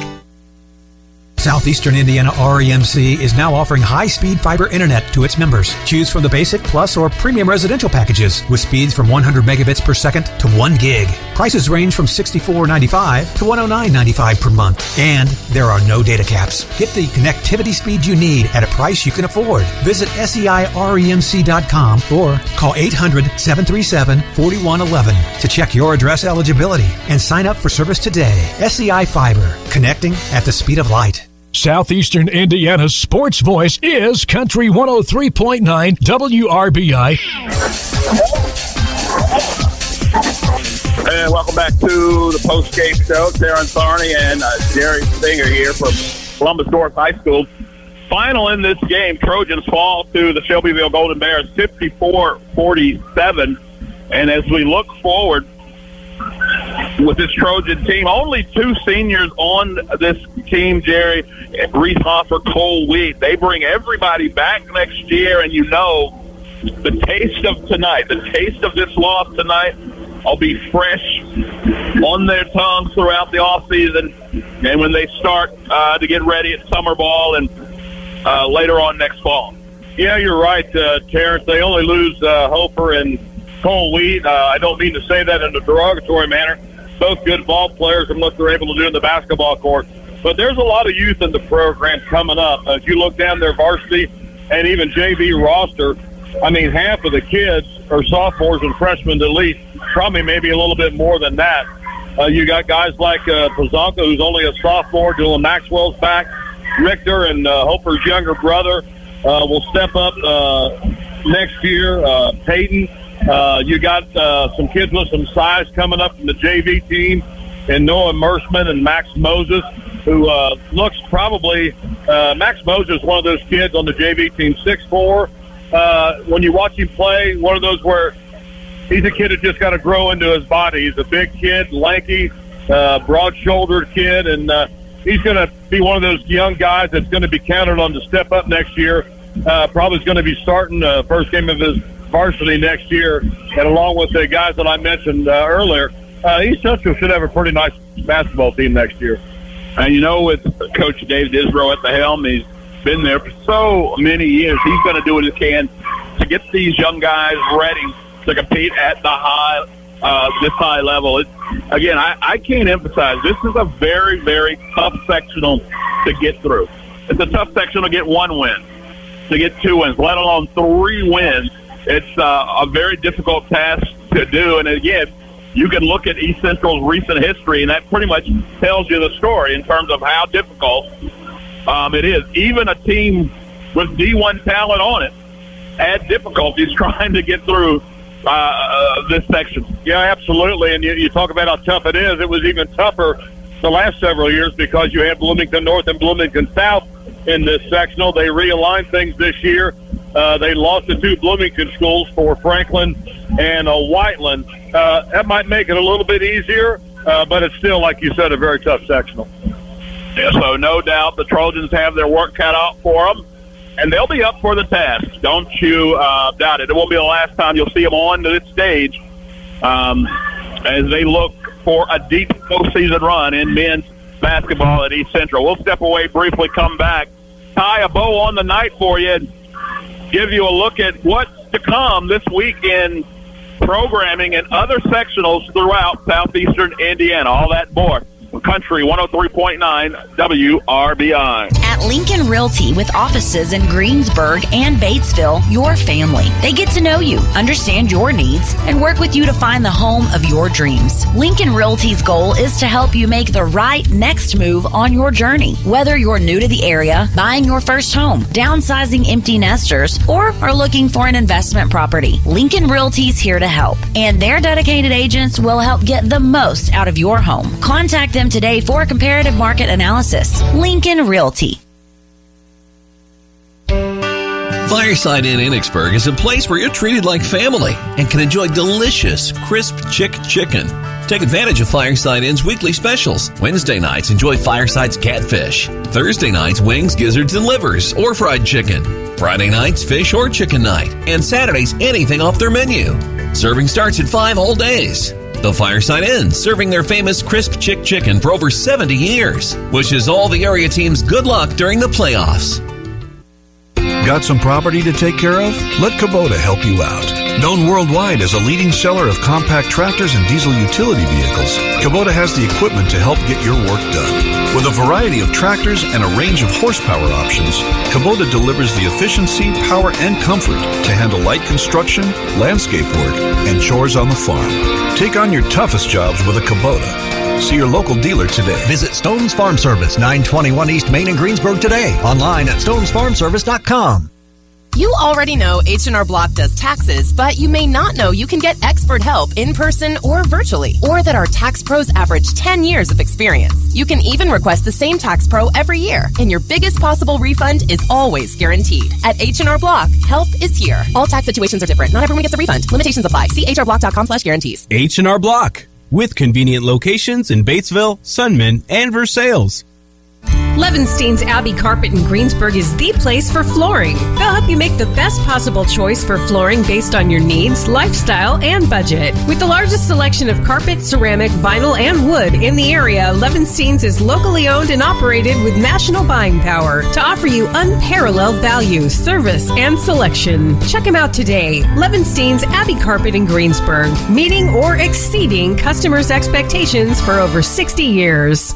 Southeastern Indiana R E M C is now offering high-speed fiber internet to its members. Choose from the basic, plus, or premium residential packages with speeds from one hundred megabits per second to one gig. Prices range from sixty-four ninety-five to one oh nine ninety-five per month. And there are no data caps. Get the connectivity speed you need at a price you can afford. Visit S E I R E M C dot com or call eight hundred, seven three seven, four one one one to check your address eligibility and sign up for service today. S E I Fiber, connecting at the speed of light. Southeastern Indiana's sports voice is Country one oh three point nine W R B I. And welcome back to the post-game show. Terrence Arney and uh, Jerry Stinger here from Columbus North High School. Final in this game, Trojans fall to the Shelbyville Golden Bears fifty-four forty-seven. And as we look forward with this Trojan team, only two seniors on this team, Jerry, Reese Hofer, Cole Wheat. They bring everybody back next year, and you know the taste of tonight, the taste of this loss tonight will be fresh on their tongues throughout the offseason and when they start uh, to get ready at summer ball and uh, later on next fall. Yeah, you're right, uh, Terrence. They only lose uh, Hofer and Cole Wheat. Uh, I don't mean to say that in a derogatory manner. Both good ball players and what they're able to do in the basketball court. But there's a lot of youth in the program coming up. Uh, if you look down their varsity and even J V roster, I mean, half of the kids are sophomores and freshmen at least, probably maybe a little bit more than that. Uh, you got guys like uh, Pyzonka, who's only a sophomore, Dylan Maxwell's back, Richter and uh, Hofer's younger brother uh, will step up uh, next year, uh, Peyton. Uh, you got uh, some kids with some size coming up from the J V team, and Noah Mersman and Max Moses, who uh, looks probably uh, – Max Moses is one of those kids on the J V team, six four. Uh, when you watch him play, one of those where he's a kid that just got to grow into his body. He's a big kid, lanky, uh, broad-shouldered kid, and uh, he's going to be one of those young guys that's going to be counted on to step up next year. Uh, probably is going to be starting the uh, first game of his – varsity next year, and along with the guys that I mentioned uh, earlier, uh, East Central should have a pretty nice basketball team next year. And you know, with Coach Dave Disborough at the helm, he's been there for so many years. He's going to do what he can to get these young guys ready to compete at the high, uh, this high level. It, again, I, I can't emphasize, this is a very, very tough sectional to get through. It's a tough section to get one win, to get two wins, let alone three wins. It's uh, a very difficult task to do. And, again, you can look at East Central's recent history, and that pretty much tells you the story in terms of how difficult um, it is. Even a team with D one talent on it had difficulties trying to get through uh, uh, this section. Yeah, absolutely. And you, you talk about how tough it is. It was even tougher the last several years because you had Bloomington North and Bloomington South in this sectional. They realigned things this year. Uh, they lost the two Bloomington schools for Franklin and uh, Whiteland. Uh, that might make it a little bit easier, uh, but it's still, like you said, a very tough sectional. Yeah, so no doubt the Trojans have their work cut out for them, and they'll be up for the task. Don't you uh, doubt it. It won't be the last time you'll see them on to this stage um, as they look for a deep postseason run in men's basketball at East Central. We'll step away briefly, come back, tie a bow on the night for you, and give you a look at what's to come this week in programming and other sectionals throughout southeastern Indiana. All that more. Country one oh three point nine W R B I. At Lincoln Realty, with offices in Greensburg and Batesville, your family. They get to know you, understand your needs, and work with you to find the home of your dreams. Lincoln Realty's goal is to help you make the right next move on your journey. Whether you're new to the area, buying your first home, downsizing empty nesters, or are looking for an investment property, Lincoln Realty's here to help. And their dedicated agents will help get the most out of your home. Contact them today for comparative market analysis. Lincoln Realty. Fireside Inn Enochsburg is a place where you're treated like family and can enjoy delicious, crisp chick chicken. Take advantage of Fireside Inn's weekly specials. Wednesday nights, enjoy Fireside's catfish. Thursday nights, wings, gizzards, and livers, or fried chicken. Friday nights, fish or chicken night. And Saturdays, anything off their menu. Serving starts at five all days. The Fireside Inn, serving their famous crisp chick chicken for over seventy years, wishes all the area teams good luck during the playoffs. Got some property to take care of? Let Kubota help you out. Known worldwide as a leading seller of compact tractors and diesel utility vehicles, Kubota has the equipment to help get your work done. With a variety of tractors and a range of horsepower options, Kubota delivers the efficiency, power, and comfort to handle light construction, landscape work, and chores on the farm. Take on your toughest jobs with a Kubota. See your local dealer today. Visit Stone's Farm Service, nine twenty-one East Main in Greensburg today. Online at stones farm service dot com. You already know H and R Block does taxes, but you may not know you can get expert help in person or virtually, or that our tax pros average ten years of experience. You can even request the same tax pro every year, and your biggest possible refund is always guaranteed. At H and R Block, help is here. All tax situations are different. Not everyone gets a refund. Limitations apply. See h r block dot com slash guarantees. H and R Block. With convenient locations in Batesville, Sunman, and Versailles. Levenstein's Abbey Carpet in Greensburg is the place for flooring. They'll help you make the best possible choice for flooring based on your needs, lifestyle, and budget. With the largest selection of carpet, ceramic, vinyl, and wood in the area, Levenstein's is locally owned and operated with national buying power to offer you unparalleled value, service, and selection. Check them out today. Levenstein's Abbey Carpet in Greensburg, meeting or exceeding customers' expectations for over sixty years.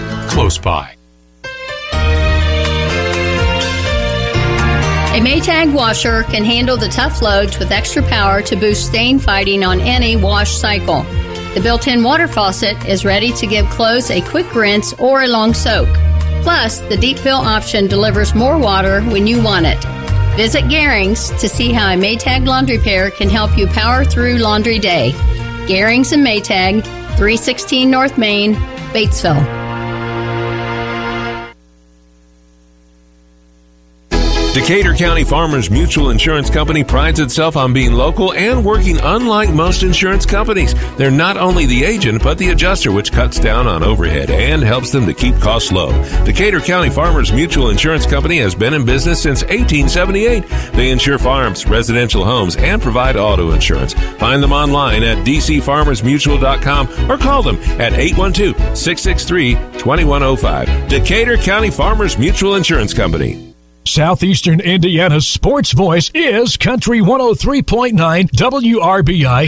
close by. A Maytag washer can handle the tough loads with extra power to boost stain fighting on any wash cycle. The built-in water faucet is ready to give clothes a quick rinse or a long soak. Plus, the deep fill option delivers more water when you want it. Visit Gehrings to see how a Maytag laundry pair can help you power through laundry day. Gehrings and Maytag, three sixteen North Main, Batesville. Decatur County Farmers Mutual Insurance Company prides itself on being local and working unlike most insurance companies. They're not only the agent, but the adjuster, which cuts down on overhead and helps them to keep costs low. Decatur County Farmers Mutual Insurance Company has been in business since eighteen seventy-eight. They insure farms, residential homes, and provide auto insurance. Find them online at d c farmers mutual dot com or call them at eight one two, six six three, two one zero five. Decatur County Farmers Mutual Insurance Company. Southeastern Indiana's sports voice is Country one oh three point nine W R B I.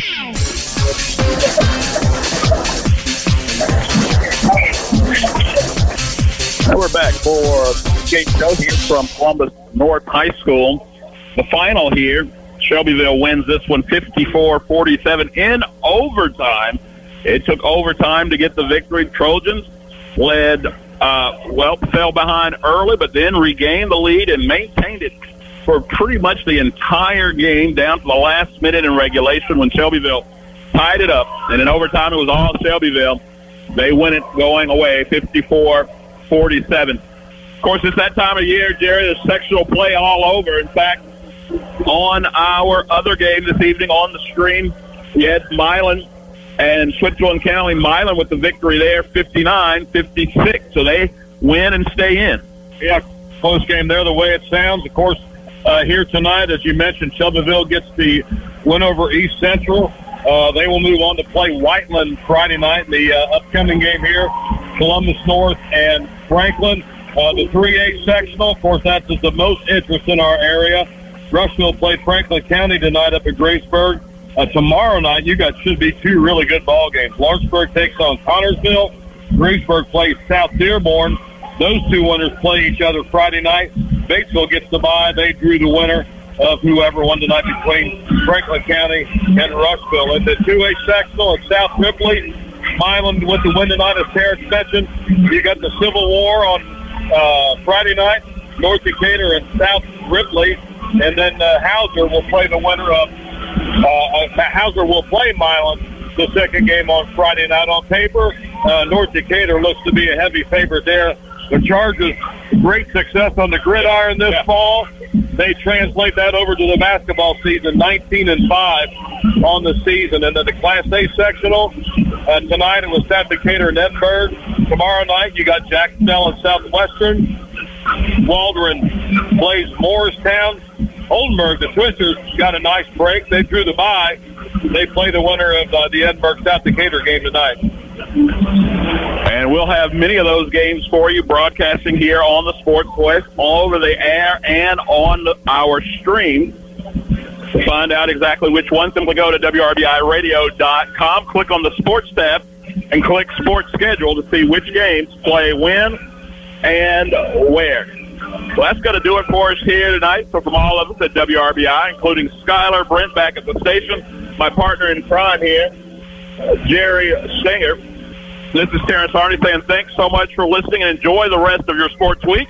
Now we're back for Jake Doe here from Columbus North High School. The final here, Shelbyville wins this one fifty-four forty-seven in overtime. It took overtime to get the victory. Trojans led Uh, well, fell behind early, but then regained the lead and maintained it for pretty much the entire game down to the last minute in regulation when Shelbyville tied it up. And in overtime, it was all Shelbyville. They win it going away, fifty-four forty-seven. Of course, it's that time of year, Jerry, there's sectional play all over. In fact, on our other game this evening on the stream, we had Milan and Switzerland County. Milan with the victory there, fifty-nine fifty-six. So they win and stay in. Yeah, close game there the way it sounds. Of course, uh, here tonight, as you mentioned, Shelbyville gets the win over East Central. Uh, they will move on to play Whiteland Friday night in the uh, upcoming game here, Columbus North and Franklin. Uh, the three A sectional, of course, that's the most interest in our area. Rushville played Franklin County tonight up at Graceburg. Uh, tomorrow night, you got should be two really good ball games. Lawrenceburg takes on Connorsville. Greensburg plays South Dearborn. Those two winners play each other Friday night. Batesville gets the bye. They drew the winner of whoever won tonight between Franklin County and Rushville. It's a two A sectional at South Ripley. Milan with the win tonight, as Terrence mentioned. You got the Civil War on uh, Friday night. North Decatur and South Ripley. And then uh, Hauser will play the winner of Uh, Hauser will play Milan the second game on Friday night. On paper, uh, North Decatur looks to be a heavy favorite there. The Chargers, great success on the gridiron this yeah. fall. They translate that over to the basketball season, nineteen and five on the season. And then the Class A sectional, uh, tonight it was South Decatur and Edinburgh. Tomorrow night you got Jacksonville and Southwestern. Waldron plays Morristown. Oldenburg, the Twisters, got a nice break. They drew the bye. They play the winner of uh, the Edinburgh-South Decatur game tonight. And we'll have many of those games for you, broadcasting here on the Sports Quest, all over the air and on the, our stream. To find out exactly which one, simply go to W R B I radio dot com, click on the Sports tab, and click Sports Schedule to see which games play when and where. Well, that's going to do it for us here tonight. So from all of us at W R B I, including Skylar, Brent back at the station, my partner in crime here, Jerry Stinger. This is Terrence Arney saying thanks so much for listening and enjoy the rest of your sports week.